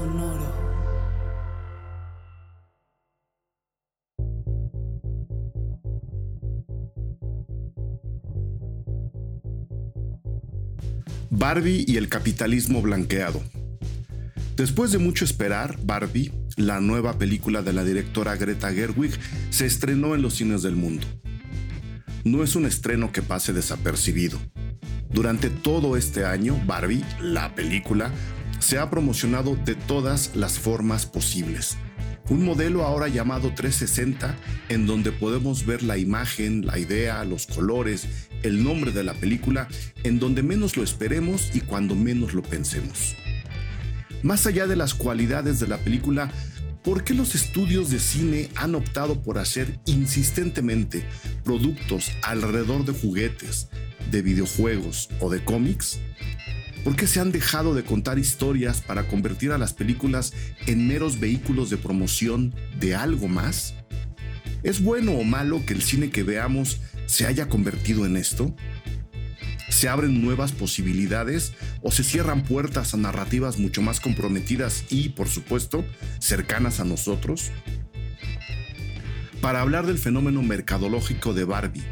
sonoro. Barbie y el capitalismo blanqueado. Después de mucho esperar, Barbie, la nueva película de la directora Greta Gerwig, se estrenó en los cines del mundo. No es un estreno que pase desapercibido. Durante todo este año, Barbie, la película, se ha promocionado de todas las formas posibles. Un modelo ahora llamado 360, en donde podemos ver la imagen, la idea, los colores, el nombre de la película, en donde menos lo esperemos y cuando menos lo pensemos. Más allá de las cualidades de la película, ¿por qué los estudios de cine han optado por hacer insistentemente productos alrededor de juguetes, de videojuegos o de cómics? ¿Por qué se han dejado de contar historias para convertir a las películas en meros vehículos de promoción de algo más? ¿Es bueno o malo que el cine que veamos se haya convertido en esto? ¿Se abren nuevas posibilidades o se cierran puertas a narrativas mucho más comprometidas y, por supuesto, cercanas a nosotros? Para hablar del fenómeno mercadológico de Barbie,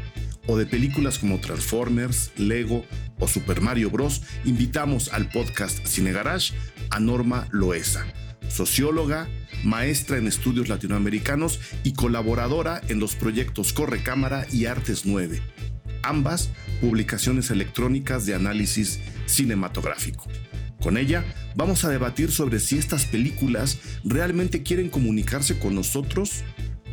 o de películas como Transformers, Lego o Super Mario Bros., invitamos al podcast Cinegarage a Norma Loeza, socióloga, maestra en estudios latinoamericanos y colaboradora en los proyectos Corre Cámara y Artes 9, ambas publicaciones electrónicas de análisis cinematográfico. Con ella vamos a debatir sobre si estas películas realmente quieren comunicarse con nosotros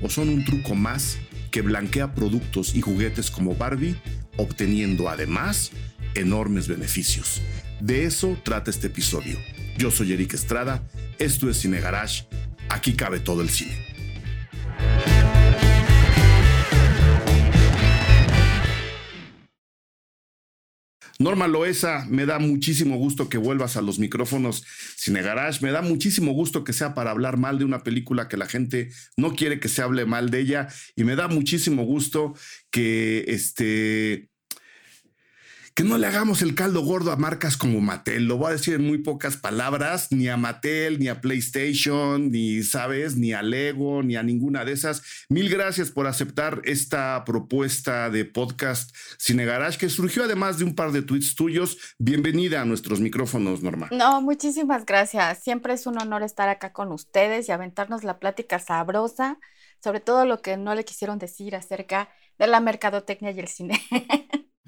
o son un truco más que blanquea productos y juguetes como Barbie, obteniendo además enormes beneficios. De eso trata este episodio. Yo soy Erika Estrada, esto es Cinegarage, aquí cabe todo el cine. Norma Loeza, me da muchísimo gusto que vuelvas a los micrófonos Cinegarage. Me da muchísimo gusto que sea para hablar mal de una película que la gente no quiere que se hable mal de ella. Y me da muchísimo gusto que no le hagamos el caldo gordo a marcas como Mattel. Lo voy a decir en muy pocas palabras. Ni a Mattel, ni a PlayStation, ni, ¿sabes?, ni a Lego, ni a ninguna de esas. Mil gracias por aceptar esta propuesta de podcast Cinegarage, que surgió además de un par de tweets tuyos. Bienvenida a nuestros micrófonos, Norma. No, muchísimas gracias. Siempre es un honor estar acá con ustedes y aventarnos la plática sabrosa, sobre todo lo que no le quisieron decir acerca de la mercadotecnia y el cine.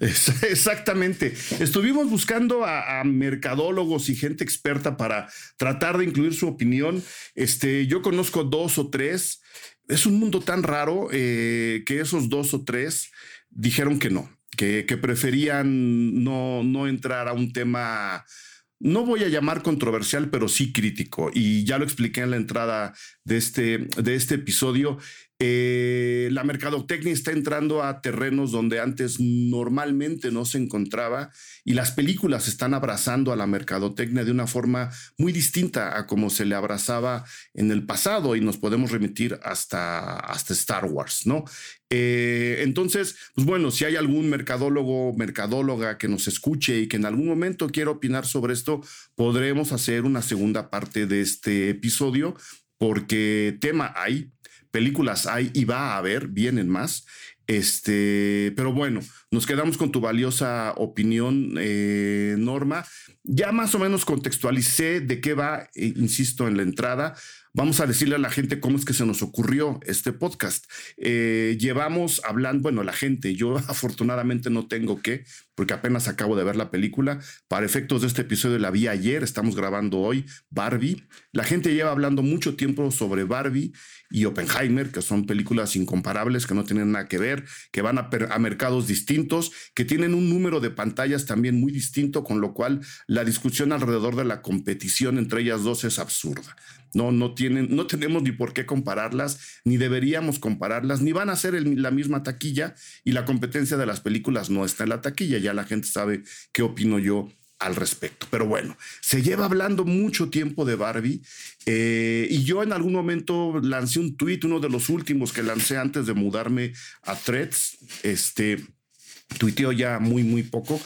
Exactamente. Estuvimos buscando a mercadólogos y gente experta para tratar de incluir su opinión. Yo conozco 2 o 3. Es un mundo tan raro que esos 2 o 3 dijeron que no, que preferían no entrar a un tema, no voy a llamar controversial, pero sí crítico. Y ya lo expliqué en la entrada de este episodio. La mercadotecnia está entrando a terrenos donde antes normalmente no se encontraba y las películas están abrazando a la mercadotecnia de una forma muy distinta a como se le abrazaba en el pasado, y nos podemos remitir hasta Star Wars, ¿no? Entonces, pues bueno, si hay algún mercadólogo, mercadóloga que nos escuche y que en algún momento quiera opinar sobre esto, podremos hacer una segunda parte de este episodio, porque tema hay, películas hay y va a haber, vienen más. Pero bueno, nos quedamos con tu valiosa opinión, Norma. Ya más o menos contextualicé de qué va, insisto, en la entrada. Vamos a decirle a la gente cómo es que se nos ocurrió este podcast. Llevamos hablando, bueno, la gente, yo afortunadamente no tengo que, porque apenas acabo de ver la película. Para efectos de este episodio la vi ayer, estamos grabando hoy, Barbie. La gente lleva hablando mucho tiempo sobre Barbie y Oppenheimer, que son películas incomparables, que no tienen nada que ver, que van a mercados distintos, que tienen un número de pantallas también muy distinto, con lo cual la discusión alrededor de la competición entre ellas dos es absurda. No tenemos ni por qué compararlas, ni deberíamos compararlas, ni van a ser la misma taquilla, y la competencia de las películas no está en la taquilla. Ya la gente sabe qué opino yo al respecto. Pero bueno, se lleva hablando mucho tiempo de Barbie, y yo en algún momento lancé un tweet, uno de los últimos que lancé antes de mudarme a Threads, tuiteó ya muy poco,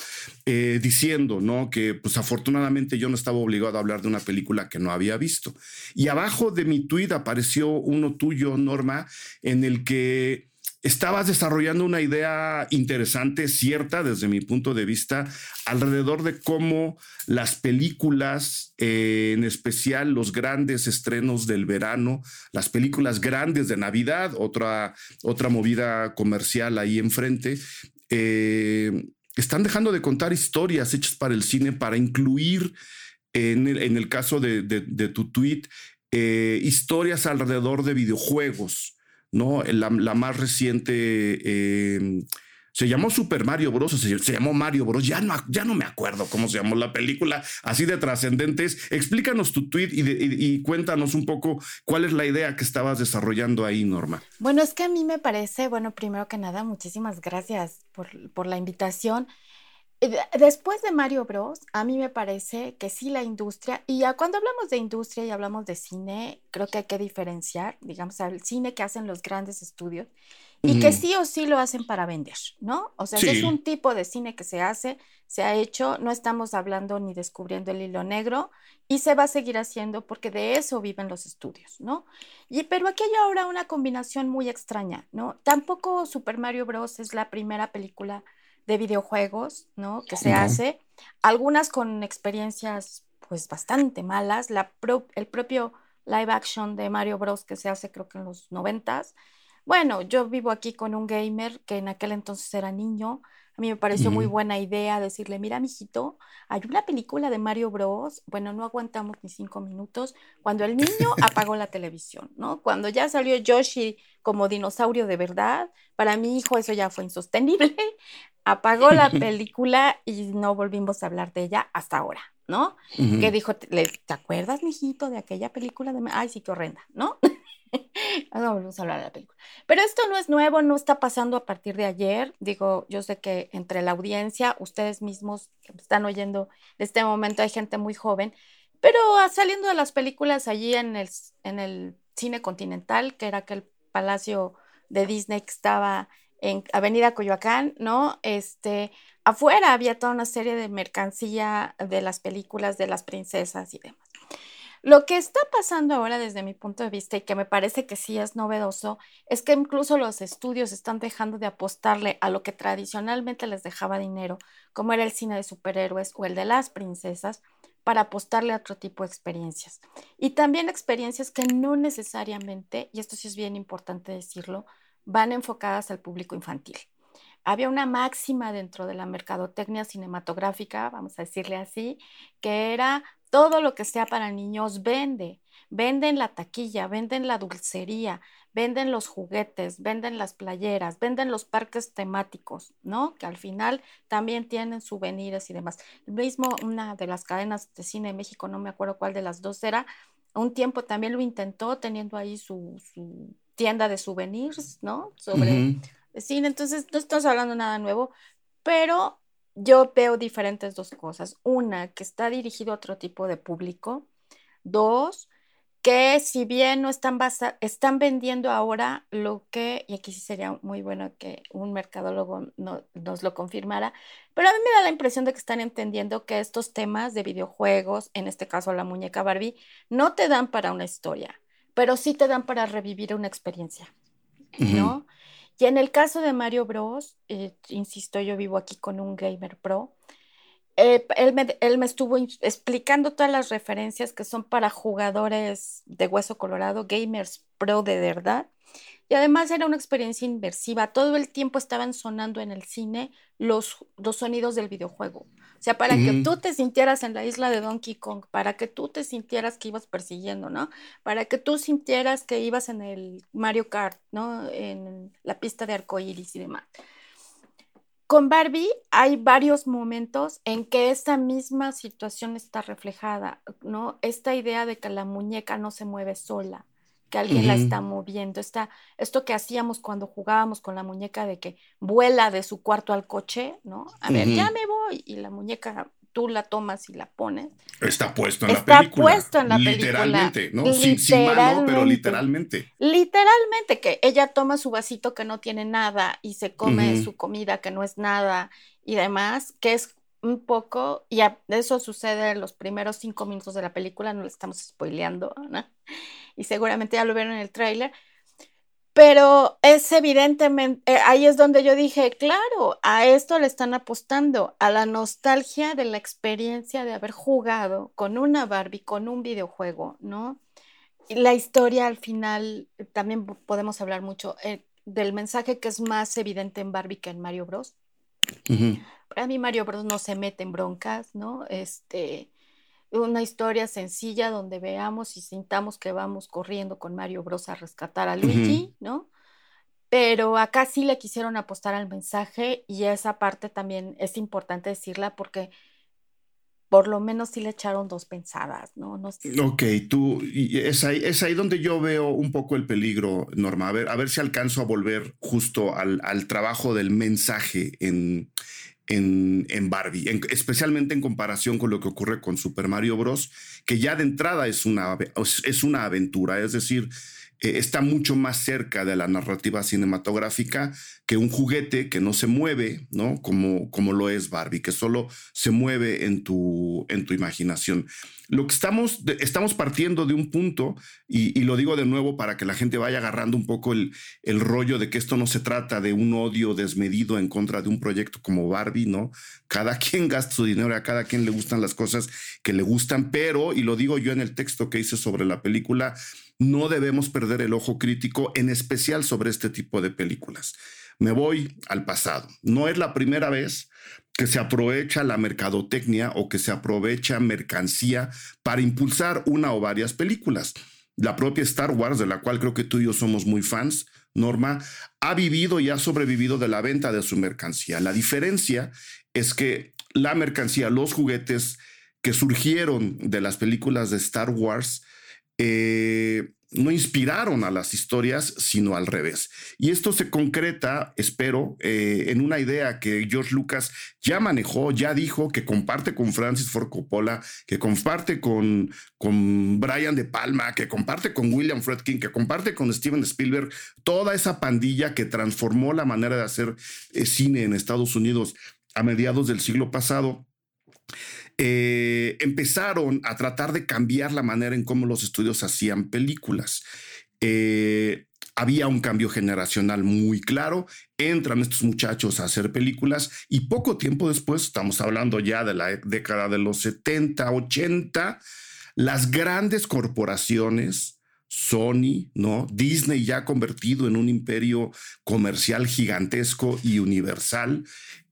diciendo, ¿no?, que pues afortunadamente yo no estaba obligado a hablar de una película que no había visto. Y abajo de mi tuit apareció uno tuyo, Norma, en el que estabas desarrollando una idea interesante, cierta desde mi punto de vista, alrededor de cómo las películas, en especial los grandes estrenos del verano, las películas grandes de Navidad, otra movida comercial ahí enfrente, están dejando de contar historias hechas para el cine para incluir, en el caso de tu tweet, historias alrededor de videojuegos, ¿no? La más reciente se llamó Super Mario Bros. Se llamó Mario Bros. Ya no me acuerdo cómo se llamó la película, así de trascendentes. Explícanos tu tweet y cuéntanos un poco cuál es la idea que estabas desarrollando ahí, Norma. Bueno, es que a mí me parece, bueno, primero que nada, muchísimas gracias por la invitación. Después de Mario Bros, a mí me parece que sí la industria, y ya cuando hablamos de industria y hablamos de cine, creo que hay que diferenciar, digamos, el cine que hacen los grandes estudios y que sí o sí lo hacen para vender, ¿no? O sea, sí, es un tipo de cine que se hace, se ha hecho, no estamos hablando ni descubriendo el hilo negro, y se va a seguir haciendo porque de eso viven los estudios, ¿no? Pero aquí hay ahora una combinación muy extraña, ¿no? Tampoco Super Mario Bros es la primera película de videojuegos, ¿no?, que se hace, algunas con experiencias pues bastante malas. El propio live action de Mario Bros que se hace creo que en los 90s. Bueno, yo vivo aquí con un gamer que en aquel entonces era niño. A mí me pareció muy buena idea decirle, mira, mijito, hay una película de Mario Bros. Bueno, no aguantamos ni 5 minutos cuando el niño apagó la televisión, ¿no? Cuando ya salió Yoshi como dinosaurio de verdad, para mi hijo eso ya fue insostenible. Apagó la película y no volvimos a hablar de ella hasta ahora, ¿no? Que dijo, ¿te acuerdas, mijito, de aquella película? Ay, sí, qué horrenda, ¿no? No volvemos a hablar de la película. Pero esto no es nuevo, no está pasando a partir de ayer. Digo, yo sé que entre la audiencia, ustedes mismos que están oyendo en este momento, hay gente muy joven, pero saliendo de las películas allí en el Cine Continental, que era aquel palacio de Disney que estaba en Avenida Coyoacán, ¿no? Afuera había toda una serie de mercancía de las películas, de las princesas y demás. Lo que está pasando ahora desde mi punto de vista y que me parece que sí es novedoso es que incluso los estudios están dejando de apostarle a lo que tradicionalmente les dejaba dinero, como era el cine de superhéroes o el de las princesas, para apostarle a otro tipo de experiencias. Y también experiencias que no necesariamente, y esto sí es bien importante decirlo, van enfocadas al público infantil. Había una máxima dentro de la mercadotecnia cinematográfica, vamos a decirle así, que era: todo lo que sea para niños vende. Venden la taquilla, venden la dulcería, venden los juguetes, venden las playeras, venden los parques temáticos, ¿no? Que al final también tienen souvenirs y demás. Mismo una de las cadenas de cine de México, no me acuerdo cuál de las dos era, un tiempo también lo intentó teniendo ahí su tienda de souvenirs, ¿no? Sobre cine. Entonces no estamos hablando nada nuevo, pero yo veo diferentes dos cosas. Una, que está dirigido a otro tipo de público. Dos, que si bien no están están vendiendo ahora lo que, y aquí sí sería muy bueno que un mercadólogo nos lo confirmara, pero a mí me da la impresión de que están entendiendo que estos temas de videojuegos, en este caso la muñeca Barbie, no te dan para una historia, pero sí te dan para revivir una experiencia, ¿no? Y en el caso de Mario Bros, insisto, yo vivo aquí con un gamer pro, él me estuvo explicando todas las referencias que son para jugadores de hueso colorado, gamers pro de verdad, y además era una experiencia inmersiva. Todo el tiempo estaban sonando en el cine los sonidos del videojuego, o sea, para que tú te sintieras en la isla de Donkey Kong, para que tú te sintieras que ibas persiguiendo, ¿no? Para que tú sintieras que ibas en el Mario Kart, ¿no? En la pista de arcoíris y demás. Con Barbie hay varios momentos en que esa misma situación está reflejada, ¿no? Esta idea de que la muñeca no se mueve sola, que alguien la está moviendo. Esto que hacíamos cuando jugábamos con la muñeca de que vuela de su cuarto al coche, ¿no? A ver, ya me voy, y la muñeca tú la tomas y la pones. Está puesto en la película. Está puesto en la película. Literalmente, ¿no? Sin mano, pero literalmente. Literalmente, que ella toma su vasito que no tiene nada y se come su comida que no es nada y demás, que es un poco, y eso sucede en los primeros 5 minutos de la película, no lo estamos spoileando, ¿no? Y seguramente ya lo vieron en el tráiler. Pero es evidentemente, ahí es donde yo dije, claro, a esto le están apostando, a la nostalgia de la experiencia de haber jugado con una Barbie, con un videojuego, ¿no? Y la historia al final, también podemos hablar mucho del mensaje que es más evidente en Barbie que en Mario Bros. Uh-huh. Para mí Mario Bros no se mete en broncas, ¿no? Una historia sencilla donde veamos y sintamos que vamos corriendo con Mario Bros a rescatar a Luigi, ¿no? Pero acá sí le quisieron apostar al mensaje, y esa parte también es importante decirla porque por lo menos sí le echaron 2 pensadas, ¿no? No sé. Ok, es ahí donde yo veo un poco el peligro, Norma. A ver si alcanzo a volver justo al trabajo del mensaje en Barbie, especialmente en comparación con lo que ocurre con Super Mario Bros, que ya de entrada es una aventura, es decir, está mucho más cerca de la narrativa cinematográfica que un juguete que no se mueve, ¿no? Como lo es Barbie, que solo se mueve en tu imaginación. Lo que estamos partiendo de un punto, y lo digo de nuevo para que la gente vaya agarrando un poco el rollo de que esto no se trata de un odio desmedido en contra de un proyecto como Barbie, ¿no? Cada quien gasta su dinero, a cada quien le gustan las cosas que le gustan, pero, y lo digo yo en el texto que hice sobre la película, no debemos perder el ojo crítico, en especial sobre este tipo de películas. Me voy al pasado. No es la primera vez que se aprovecha la mercadotecnia o que se aprovecha mercancía para impulsar una o varias películas. La propia Star Wars, de la cual creo que tú y yo somos muy fans, Norma, ha vivido y ha sobrevivido de la venta de su mercancía. La diferencia es que la mercancía, los juguetes que surgieron de las películas de Star Wars, no inspiraron a las historias, sino al revés. Y esto se concreta, espero, en una idea que George Lucas ya manejó, ya dijo, que comparte con Francis Ford Coppola, que comparte con Brian De Palma, que comparte con William Friedkin, que comparte con Steven Spielberg, toda esa pandilla que transformó la manera de hacer cine en Estados Unidos a mediados del siglo pasado. Empezaron a tratar de cambiar la manera en cómo los estudios hacían películas. Había un cambio generacional muy claro. Entran estos muchachos a hacer películas y poco tiempo después, estamos hablando ya de la década de los 70, 80, las grandes corporaciones, Sony, ¿no? Disney, ya convertido en un imperio comercial gigantesco y universal,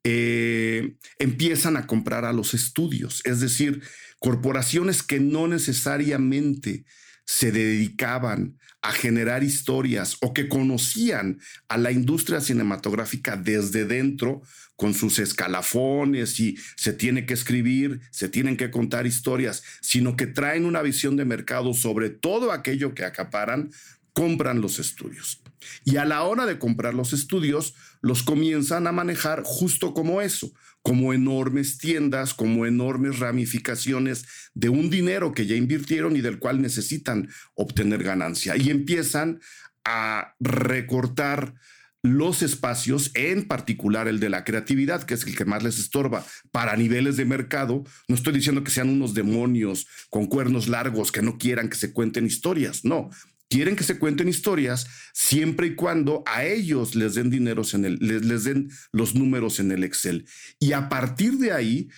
empiezan a comprar a los estudios, es decir, corporaciones que no necesariamente se dedicaban a generar historias o que conocían a la industria cinematográfica desde dentro, con sus escalafones y se tiene que escribir, se tienen que contar historias, sino que traen una visión de mercado sobre todo aquello que acaparan, compran los estudios. Y a la hora de comprar los estudios, los comienzan a manejar justo como eso, como enormes tiendas, como enormes ramificaciones de un dinero que ya invirtieron y del cual necesitan obtener ganancia. Y empiezan a recortar los espacios, en particular el de la creatividad, que es el que más les estorba para niveles de mercado. No estoy diciendo que sean unos demonios con cuernos largos que no quieran que se cuenten historias, no. Quieren que se cuenten historias siempre y cuando a ellos les den dineros les den los números en el Excel. Y a partir de ahí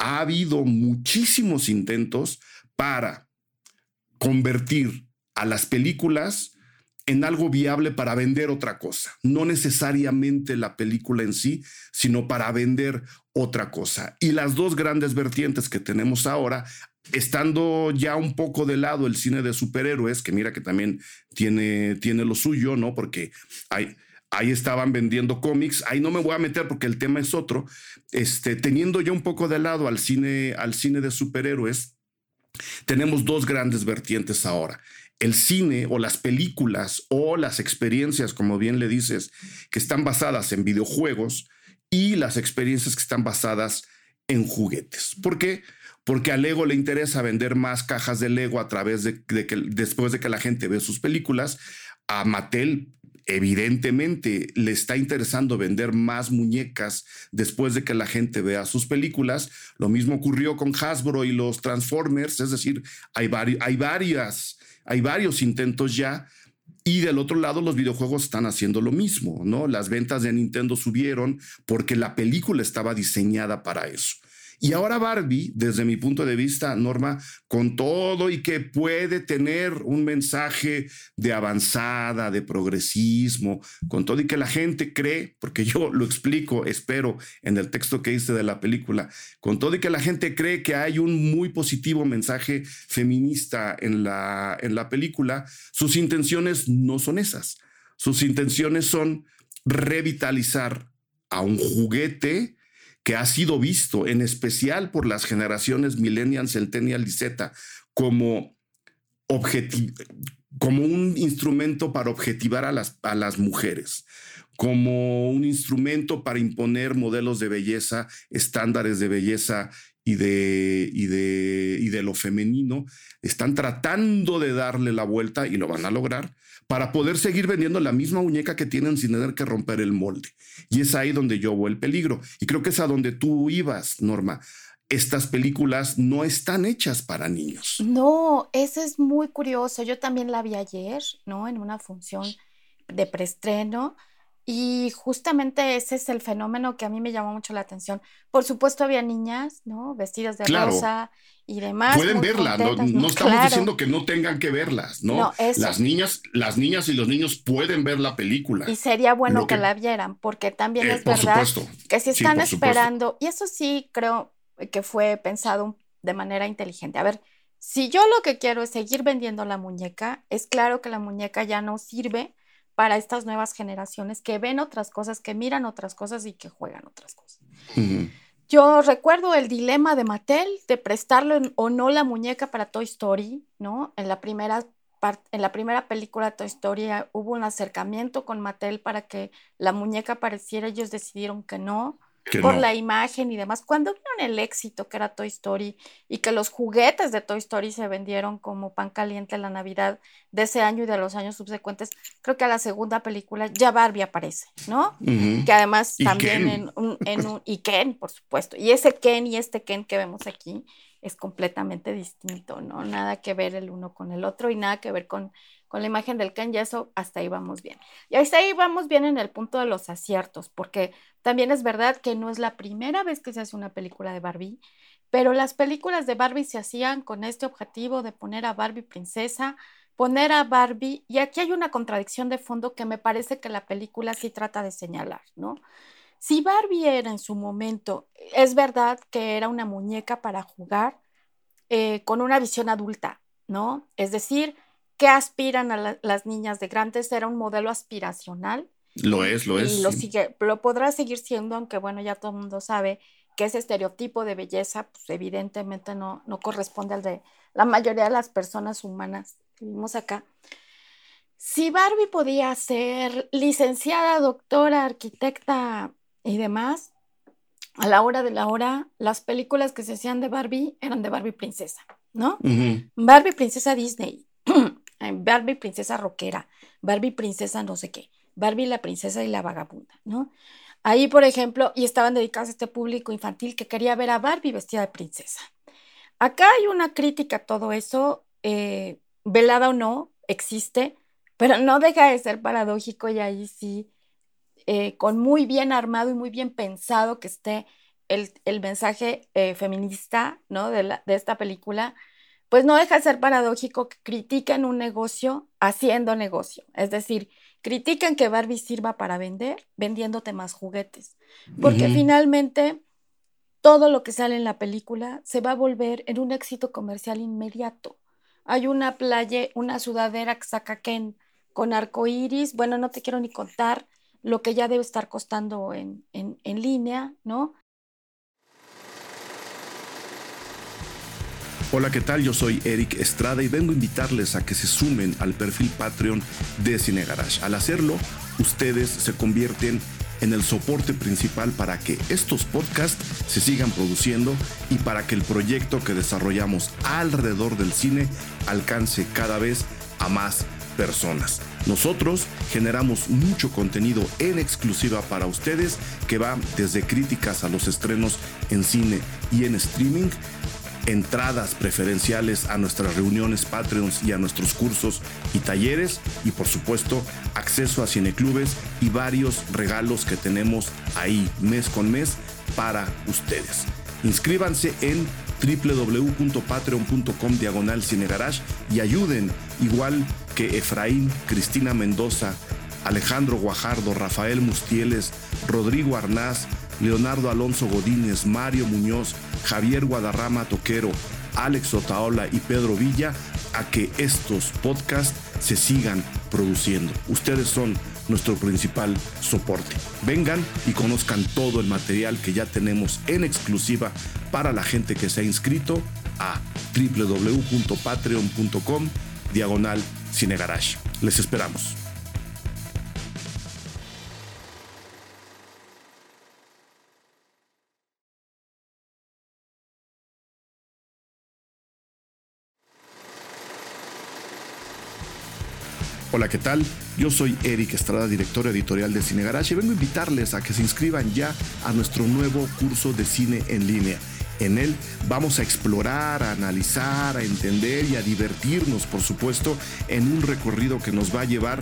ha habido muchísimos intentos para convertir a las películas en algo viable para vender otra cosa. No necesariamente la película en sí, sino para vender otra cosa. Y las dos grandes vertientes que tenemos ahora, estando ya un poco de lado el cine de superhéroes, que mira que también tiene lo suyo, ¿no? Porque ahí estaban vendiendo cómics, ahí no me voy a meter porque el tema es otro. Teniendo ya un poco de lado al cine de superhéroes, tenemos dos grandes vertientes ahora. El cine o las películas o las experiencias, como bien le dices, que están basadas en videojuegos, y las experiencias que están basadas en juguetes. ¿Por qué? Porque a Lego le interesa vender más cajas de Lego a través de que después de que la gente ve sus películas. A Mattel evidentemente le está interesando vender más muñecas después de que la gente vea sus películas. Lo mismo ocurrió con Hasbro y los Transformers. Es decir, hay varios intentos ya. Y del otro lado, los videojuegos están haciendo lo mismo, ¿no? Las ventas de Nintendo subieron porque la película estaba diseñada para eso. Y ahora Barbie, desde mi punto de vista, Norma, con todo y que puede tener un mensaje de avanzada, de progresismo, con todo y que la gente cree, porque yo lo explico, espero, en el texto que hice de la película, con todo y que la gente cree que hay un muy positivo mensaje feminista en la película, sus intenciones no son esas. Sus intenciones son revitalizar a un juguete que ha sido visto, en especial por las generaciones Millennial, Centennial y Z, como un instrumento para objetivar a las mujeres, como un instrumento para imponer modelos de belleza, estándares de belleza y de lo femenino. Están tratando de darle la vuelta, y lo van a lograr, para poder seguir vendiendo la misma muñeca que tienen sin tener que romper el molde. Y es ahí donde yo veo el peligro. Y creo que es a donde tú ibas, Norma. Estas películas no están hechas para niños. No, eso es muy curioso. Yo también la vi ayer, ¿no? En una función de preestreno. Y justamente ese es el fenómeno que a mí me llamó mucho la atención. Por supuesto había niñas, ¿no? Vestidas de rosa y demás. Pueden verla, no estamos diciendo que no tengan que verlas, ¿no? No, las niñas y los niños pueden ver la película. Y sería bueno que la vieran, porque también es verdad que si están esperando, y eso sí creo que fue pensado de manera inteligente. A ver, si yo lo que quiero es seguir vendiendo la muñeca, es claro que la muñeca ya no sirve para estas nuevas generaciones que ven otras cosas, que miran otras cosas y que juegan otras cosas. Uh-huh. Yo recuerdo el dilema de Mattel de prestarle o no la muñeca para Toy Story, ¿no? En la primera película Toy Story hubo un acercamiento con Mattel para que la muñeca apareciera. Ellos decidieron que no, la imagen y demás. Cuando vieron el éxito que era Toy Story y que los juguetes de Toy Story se vendieron como pan caliente en la Navidad de ese año y de los años subsecuentes, creo que a la segunda película ya Barbie aparece, ¿no? Uh-huh. Que además también y Ken, por supuesto. Y ese Ken y este Ken que vemos aquí es completamente distinto, ¿no? Nada que ver el uno con el otro y nada que ver con la imagen del Ken, y eso hasta ahí vamos bien. Y hasta ahí vamos bien en el punto de los aciertos, porque también es verdad que no es la primera vez que se hace una película de Barbie, pero las películas de Barbie se hacían con este objetivo de poner a Barbie princesa, poner a Barbie, y aquí hay una contradicción de fondo que me parece que la película sí trata de señalar, ¿no? Si Barbie era en su momento, es verdad que era una muñeca para jugar con una visión adulta, ¿no? Es decir, ¿qué aspiran a las niñas de grandes? Era un modelo aspiracional. Lo es. Y lo podrá seguir siendo, aunque bueno, ya todo el mundo sabe que ese estereotipo de belleza, pues evidentemente no corresponde al de la mayoría de las personas humanas que vivimos acá. Si Barbie podía ser licenciada, doctora, arquitecta y demás, a la hora de la hora, las películas que se hacían de Barbie eran de Barbie princesa, ¿no? Uh-huh. Barbie princesa Disney, Barbie princesa rockera, Barbie princesa no sé qué, Barbie la princesa y la vagabunda, ¿no? Ahí, por ejemplo, y estaban dedicadas a este público infantil que quería ver a Barbie vestida de princesa. Acá hay una crítica a todo eso, velada o no, existe, pero no deja de ser paradójico, y ahí sí, con muy bien armado y muy bien pensado que esté el mensaje feminista, ¿no? de esta película, pues no deja de ser paradójico que critiquen un negocio haciendo negocio. Es decir, critican que Barbie sirva para vender, vendiéndote más juguetes. Porque uh-huh. Finalmente todo lo que sale en la película se va a volver en un éxito comercial inmediato. Hay una playa, una sudadera que saca Ken con arcoíris. Bueno, no te quiero ni contar lo que ya debe estar costando en línea, ¿no? Hola, ¿qué tal? Yo soy Erika Estrada y vengo a invitarles a que se sumen al perfil Patreon de Cinegarage. Al hacerlo, ustedes se convierten en el soporte principal para que estos podcasts se sigan produciendo y para que el proyecto que desarrollamos alrededor del cine alcance cada vez a más personas. Nosotros generamos mucho contenido en exclusiva para ustedes que va desde críticas a los estrenos en cine y en streaming, entradas preferenciales a nuestras reuniones Patreons y a nuestros cursos y talleres, y por supuesto acceso a cineclubes y varios regalos que tenemos ahí mes con mes para ustedes. Inscríbanse en www.patreon.com/Cinegarage y ayuden, igual que Efraín, Cristina Mendoza, Alejandro Guajardo, Rafael Mustieles, Rodrigo Arnaz, Leonardo Alonso Godínez, Mario Muñoz, Javier Guadarrama Toquero, Alex Otaola y Pedro Villa, a que estos podcasts se sigan produciendo. Ustedes son nuestro principal soporte. Vengan y conozcan todo el material que ya tenemos en exclusiva para la gente que se ha inscrito a www.patreon.com/Cinegarage. Les esperamos. Hola, ¿qué tal? Yo soy Erika Estrada, director editorial de Cinegarage, y vengo a invitarles a que se inscriban ya a nuestro nuevo curso de cine en línea. En él vamos a explorar, a analizar, a entender y a divertirnos, por supuesto, en un recorrido que nos va a llevar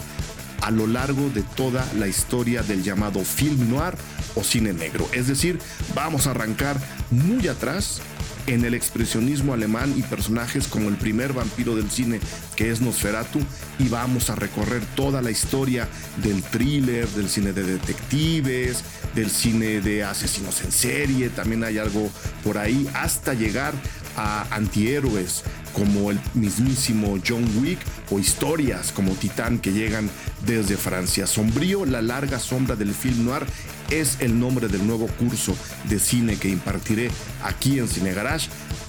a lo largo de toda la historia del llamado film noir o cine negro. Es decir, vamos a arrancar muy atrás en el expresionismo alemán y personajes como el primer vampiro del cine, que es Nosferatu, y vamos a recorrer toda la historia del thriller, del cine de detectives, del cine de asesinos en serie, también hay algo por ahí, hasta llegar a antihéroes como el mismísimo John Wick o historias como Titán que llegan desde Francia. Sombrío, la larga sombra del film noir es el nombre del nuevo curso de cine que impartiré aquí en Cinegarage.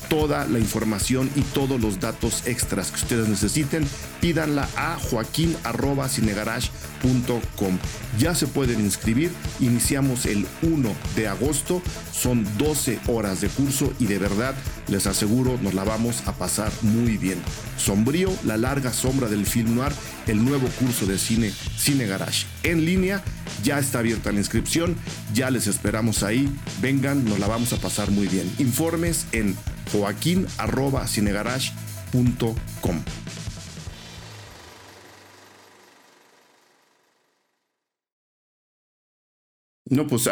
Toda la información y todos los datos extras que ustedes necesiten, pídanla a joaquin@cinegarage.com. Ya se pueden inscribir, iniciamos el 1 de agosto, son 12 horas de curso y de verdad les aseguro nos la vamos a pasar muy bien. Sombrío, la larga sombra del film noir, el nuevo curso de cine Cinegarage en línea, ya está abierta la inscripción, ya les esperamos ahí, vengan, nos la vamos a pasar muy bien. Informes en joaquin@cinegarage.com. No, pues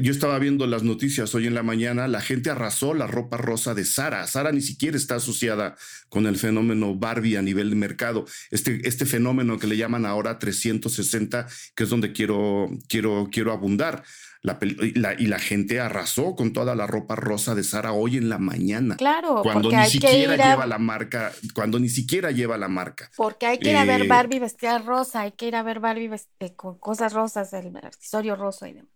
yo estaba viendo las noticias hoy en la mañana, la gente arrasó la ropa rosa de Zara. Zara ni siquiera está asociada con el fenómeno Barbie a nivel de mercado. Este fenómeno que le llaman ahora 360, que es donde quiero abundar. La gente arrasó con toda la ropa rosa de Zara hoy en la mañana. Claro, cuando ni siquiera lleva la marca, Porque hay que ir a ver Barbie vestida rosa, hay que ir a ver Barbie con cosas rosas, el accesorio rosa y demás.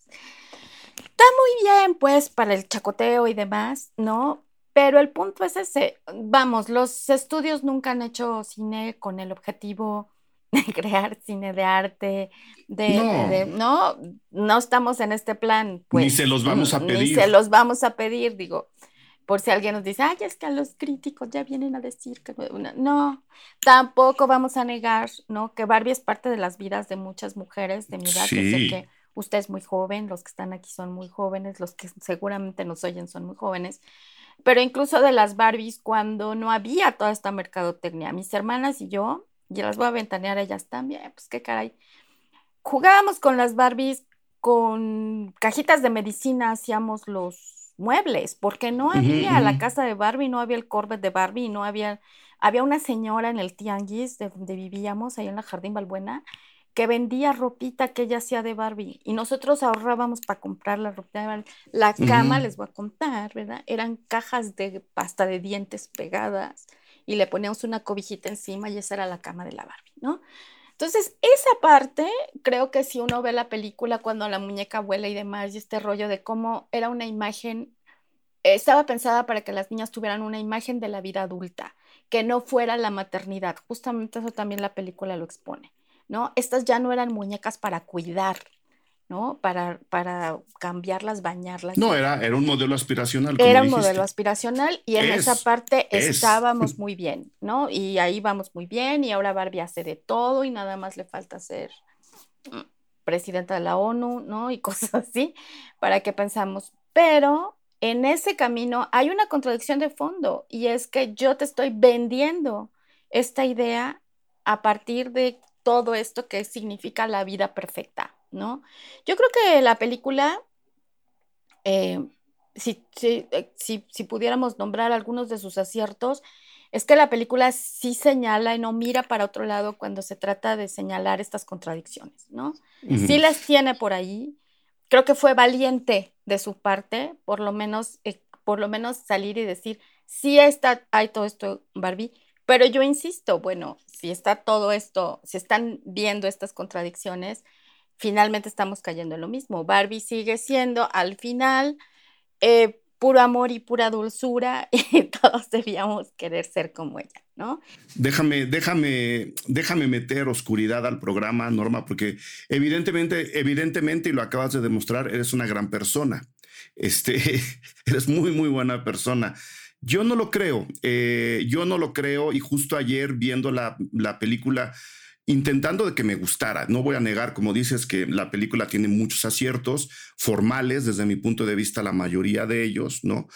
Está muy bien, pues, para el chacoteo y demás, ¿no? Pero el punto es ese. Vamos, los estudios nunca han hecho cine con el objetivo de crear cine de arte, no estamos en este plan. Pues, ni se los vamos a pedir. Digo, por si alguien nos dice, ay, es que a los críticos ya vienen a decir que... No, tampoco vamos a negar, ¿no? Que Barbie es parte de las vidas de muchas mujeres de mi edad. Sí. Yo sé que usted es muy joven, los que están aquí son muy jóvenes, los que seguramente nos oyen son muy jóvenes. Pero incluso de las Barbies cuando no había toda esta mercadotecnia. Mis hermanas y yo, y las voy a ventanear a ellas también, pues qué caray. Jugábamos con las Barbies, con cajitas de medicina hacíamos los muebles, porque no había la casa de Barbie, no había el Corvette de Barbie, no había una señora en el tianguis de donde vivíamos, ahí en la Jardín Balbuena, que vendía ropita que ella hacía de Barbie, y nosotros ahorrábamos para comprar la ropita de Barbie. La cama, les voy a contar, ¿verdad? Eran cajas de pasta de dientes pegadas, y le poníamos una cobijita encima y esa era la cama de la Barbie, ¿no? Entonces, esa parte, creo que si uno ve la película cuando la muñeca vuela y demás, y este rollo de cómo era una imagen, estaba pensada para que las niñas tuvieran una imagen de la vida adulta, que no fuera la maternidad. Justamente eso también la película lo expone, ¿no? Estas ya no eran muñecas para cuidar, ¿no? Para cambiarlas, bañarlas. No, era un modelo aspiracional. Como era un modelo aspiracional y en esa parte estábamos muy bien, ¿no? Y ahí vamos muy bien y ahora Barbie hace de todo y nada más le falta ser presidenta de la ONU, ¿no? Y cosas así, ¿para qué pensamos? Pero en ese camino hay una contradicción de fondo y es que yo te estoy vendiendo esta idea a partir de todo esto que significa la vida perfecta, ¿no? Yo creo que la película, si pudiéramos nombrar algunos de sus aciertos, es que la película sí señala y no mira para otro lado cuando se trata de señalar estas contradicciones, ¿no? Uh-huh. Sí las tiene por ahí. Creo que fue valiente de su parte, por lo menos salir y decir, sí hay todo esto, Barbie, pero yo insisto, bueno, si está todo esto, si están viendo estas contradicciones, finalmente estamos cayendo en lo mismo. Barbie sigue siendo, al final, puro amor y pura dulzura y todos debíamos querer ser como ella, ¿no? Déjame meter oscuridad al programa, Norma, porque evidentemente, y lo acabas de demostrar, eres una gran persona. Eres muy, muy buena persona. Yo no lo creo. Y justo ayer viendo la película, intentando de que me gustara. No voy a negar, como dices, que la película tiene muchos aciertos formales, desde mi punto de vista, la mayoría de ellos, ¿no?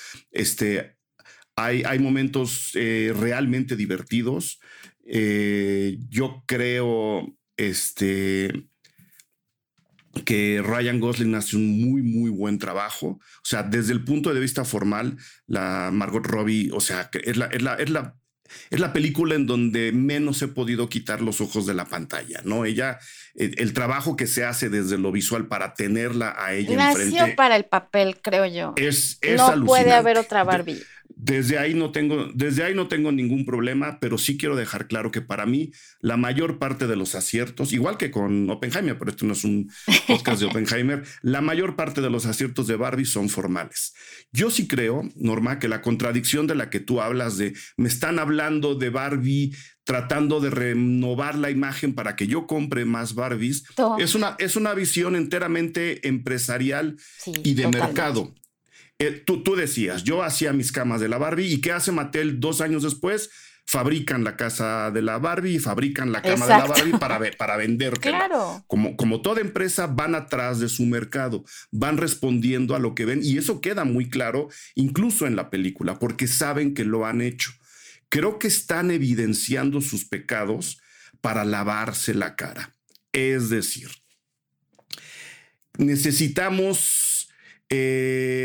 Hay momentos realmente divertidos. Yo creo que Ryan Gosling hace un muy, muy buen trabajo. O sea, desde el punto de vista formal, la Margot Robbie, o sea, es la película en donde menos he podido quitar los ojos de la pantalla, ¿no? Ella, el trabajo que se hace desde lo visual para tenerla a ella nació enfrente. Nació para el papel, creo yo. Es no alucinante. Puede haber otra Barbie. Desde ahí no tengo ningún problema, pero sí quiero dejar claro que para mí la mayor parte de los aciertos, igual que con Oppenheimer, pero esto no es un podcast de Oppenheimer, la mayor parte de los aciertos de Barbie son formales. Yo sí creo, Norma, que la contradicción de la que tú hablas de me están hablando de Barbie tratando de renovar la imagen para que yo compre más Barbies, es una visión enteramente empresarial y de mercado. Tú decías, yo hacía mis camas de la Barbie, ¿y qué hace Mattel 2 años después? Fabrican la casa de la Barbie y fabrican la cama de la Barbie para vendértela. Claro. Como toda empresa, van atrás de su mercado, van respondiendo a lo que ven, y eso queda muy claro incluso en la película, porque saben que lo han hecho. Creo que están evidenciando sus pecados para lavarse la cara. Es decir, necesitamos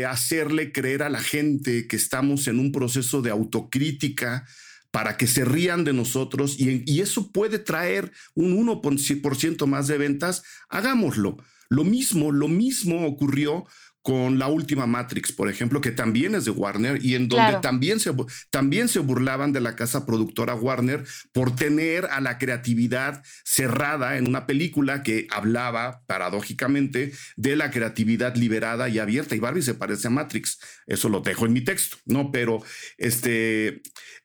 hacerle creer a la gente que estamos en un proceso de autocrítica para que se rían de nosotros y eso puede traer un 1% más de ventas. Hagámoslo. Lo mismo ocurrió con la última Matrix, por ejemplo, que también es de Warner y en donde claro. también se burlaban de la casa productora Warner por tener a la creatividad cerrada en una película que hablaba, paradójicamente, de la creatividad liberada y abierta. Y Barbie se parece a Matrix. Eso lo dejo en mi texto, ¿no? Pero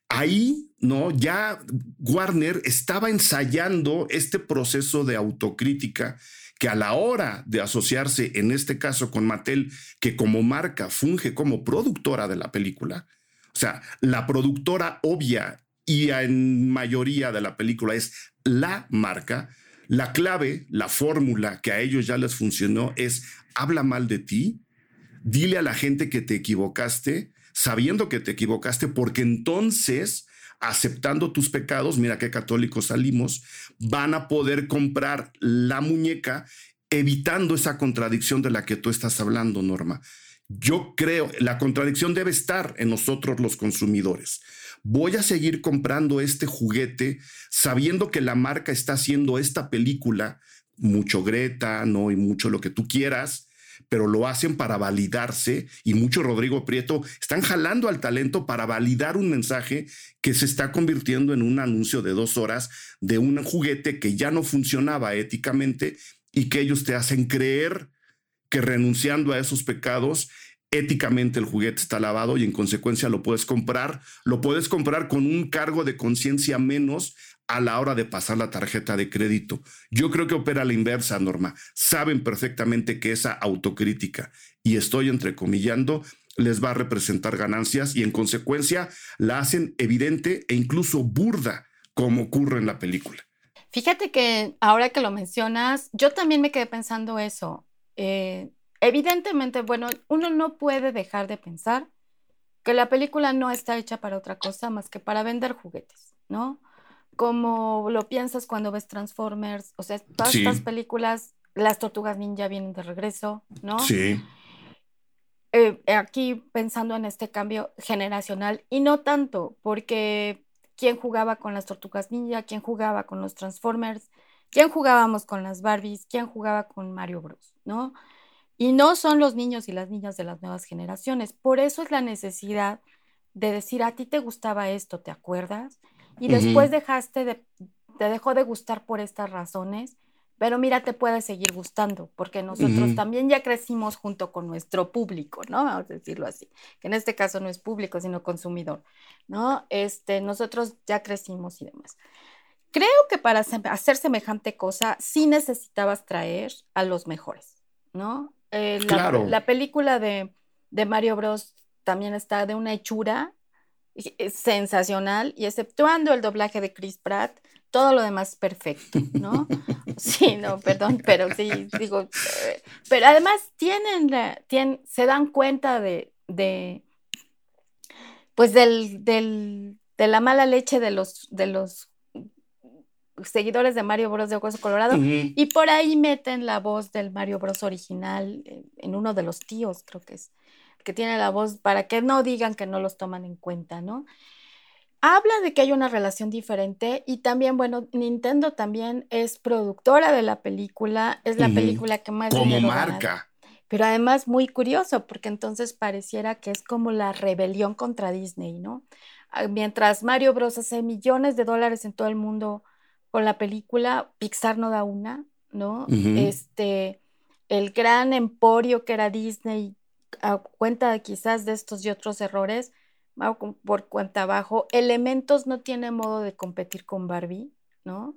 ahí, ¿no? Ya Warner estaba ensayando este proceso de autocrítica que a la hora de asociarse, en este caso con Mattel, que como marca funge como productora de la película, o sea, la productora obvia y en mayoría de la película es la marca, la clave, la fórmula que a ellos ya les funcionó es habla mal de ti, dile a la gente que te equivocaste, sabiendo que te equivocaste, porque entonces, aceptando tus pecados, mira qué católicos salimos, van a poder comprar la muñeca evitando esa contradicción de la que tú estás hablando, Norma. Yo creo, la contradicción debe estar en nosotros los consumidores. Voy a seguir comprando este juguete sabiendo que la marca está haciendo esta película, mucho Greta, ¿no? Y mucho lo que tú quieras, pero lo hacen para validarse y mucho Rodrigo Prieto están jalando al talento para validar un mensaje que se está convirtiendo en un anuncio de 2 horas de un juguete que ya no funcionaba éticamente y que ellos te hacen creer que renunciando a esos pecados éticamente el juguete está lavado y en consecuencia lo puedes comprar con un cargo de conciencia menos a la hora de pasar la tarjeta de crédito. Yo creo que opera la inversa, Norma. Saben perfectamente que esa autocrítica, y estoy entrecomillando, les va a representar ganancias y en consecuencia la hacen evidente e incluso burda, como ocurre en la película. Fíjate que ahora que lo mencionas, yo también me quedé pensando eso. Evidentemente, bueno, uno no puede dejar de pensar que la película no está hecha para otra cosa más que para vender juguetes, ¿no? Como lo piensas cuando ves Transformers, o sea, todas estas películas, las Tortugas Ninja vienen de regreso, ¿no? Sí. Aquí pensando en este cambio generacional, y no tanto, porque ¿quién jugaba con las Tortugas Ninja? ¿Quién jugaba con los Transformers? ¿Quién jugábamos con las Barbies? ¿Quién jugaba con Mario Bros, ¿no? Y no son los niños y las niñas de las nuevas generaciones. Por eso es la necesidad de decir, a ti te gustaba esto, ¿te acuerdas? Y después te dejó de gustar por estas razones, pero mira, te puede seguir gustando, porque nosotros también ya crecimos junto con nuestro público, ¿no? Vamos a decirlo así, que en este caso no es público, sino consumidor, ¿no? Nosotros ya crecimos y demás. Creo que para hacer semejante cosa, sí necesitabas traer a los mejores, ¿no? Claro. La película de Mario Bros. También está de una hechura sensacional, y exceptuando el doblaje de Chris Pratt, todo lo demás perfecto, ¿no? Sí, no, perdón, pero sí, digo, pero además se dan cuenta de la mala leche de los seguidores de Mario Bros. De Ocoso Colorado, y por ahí meten la voz del Mario Bros. Original en uno de los tíos, creo que es, que tiene la voz, para que no digan que no los toman en cuenta, ¿no? Habla de que hay una relación diferente, y también, bueno, Nintendo también es productora de la película, es la película que más como marca. Pero además muy curioso, porque entonces pareciera que es como la rebelión contra Disney, ¿no? Mientras Mario Bros. Hace millones de dólares en todo el mundo con la película, Pixar no da una, ¿no? El gran emporio que era Disney, a cuenta quizás de estos y otros errores, por cuenta abajo. Elementos no tiene modo de competir con Barbie, ¿no?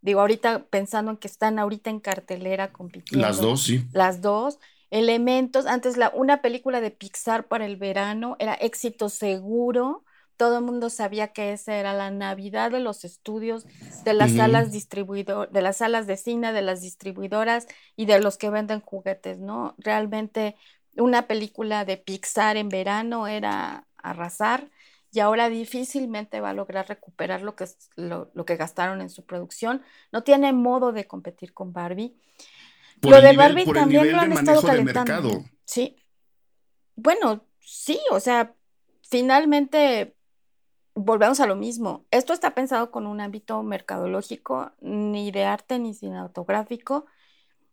Digo, ahorita pensando en que están ahorita en cartelera compitiendo. Las dos, sí. Las dos. Elementos, antes una película de Pixar para el verano era éxito seguro. Todo el mundo sabía que esa era la Navidad de los estudios, de las salas de las salas de cine, de las distribuidoras y de los que venden juguetes, ¿no? Realmente una película de Pixar en verano era arrasar, y ahora difícilmente va a lograr recuperar lo que gastaron en su producción. No tiene modo de competir con Barbie. Por lo de Barbie también lo han estado calentando. Sí. Bueno, sí, o sea, finalmente volvemos a lo mismo. Esto está pensado con un ámbito mercadológico, ni de arte ni cinematográfico.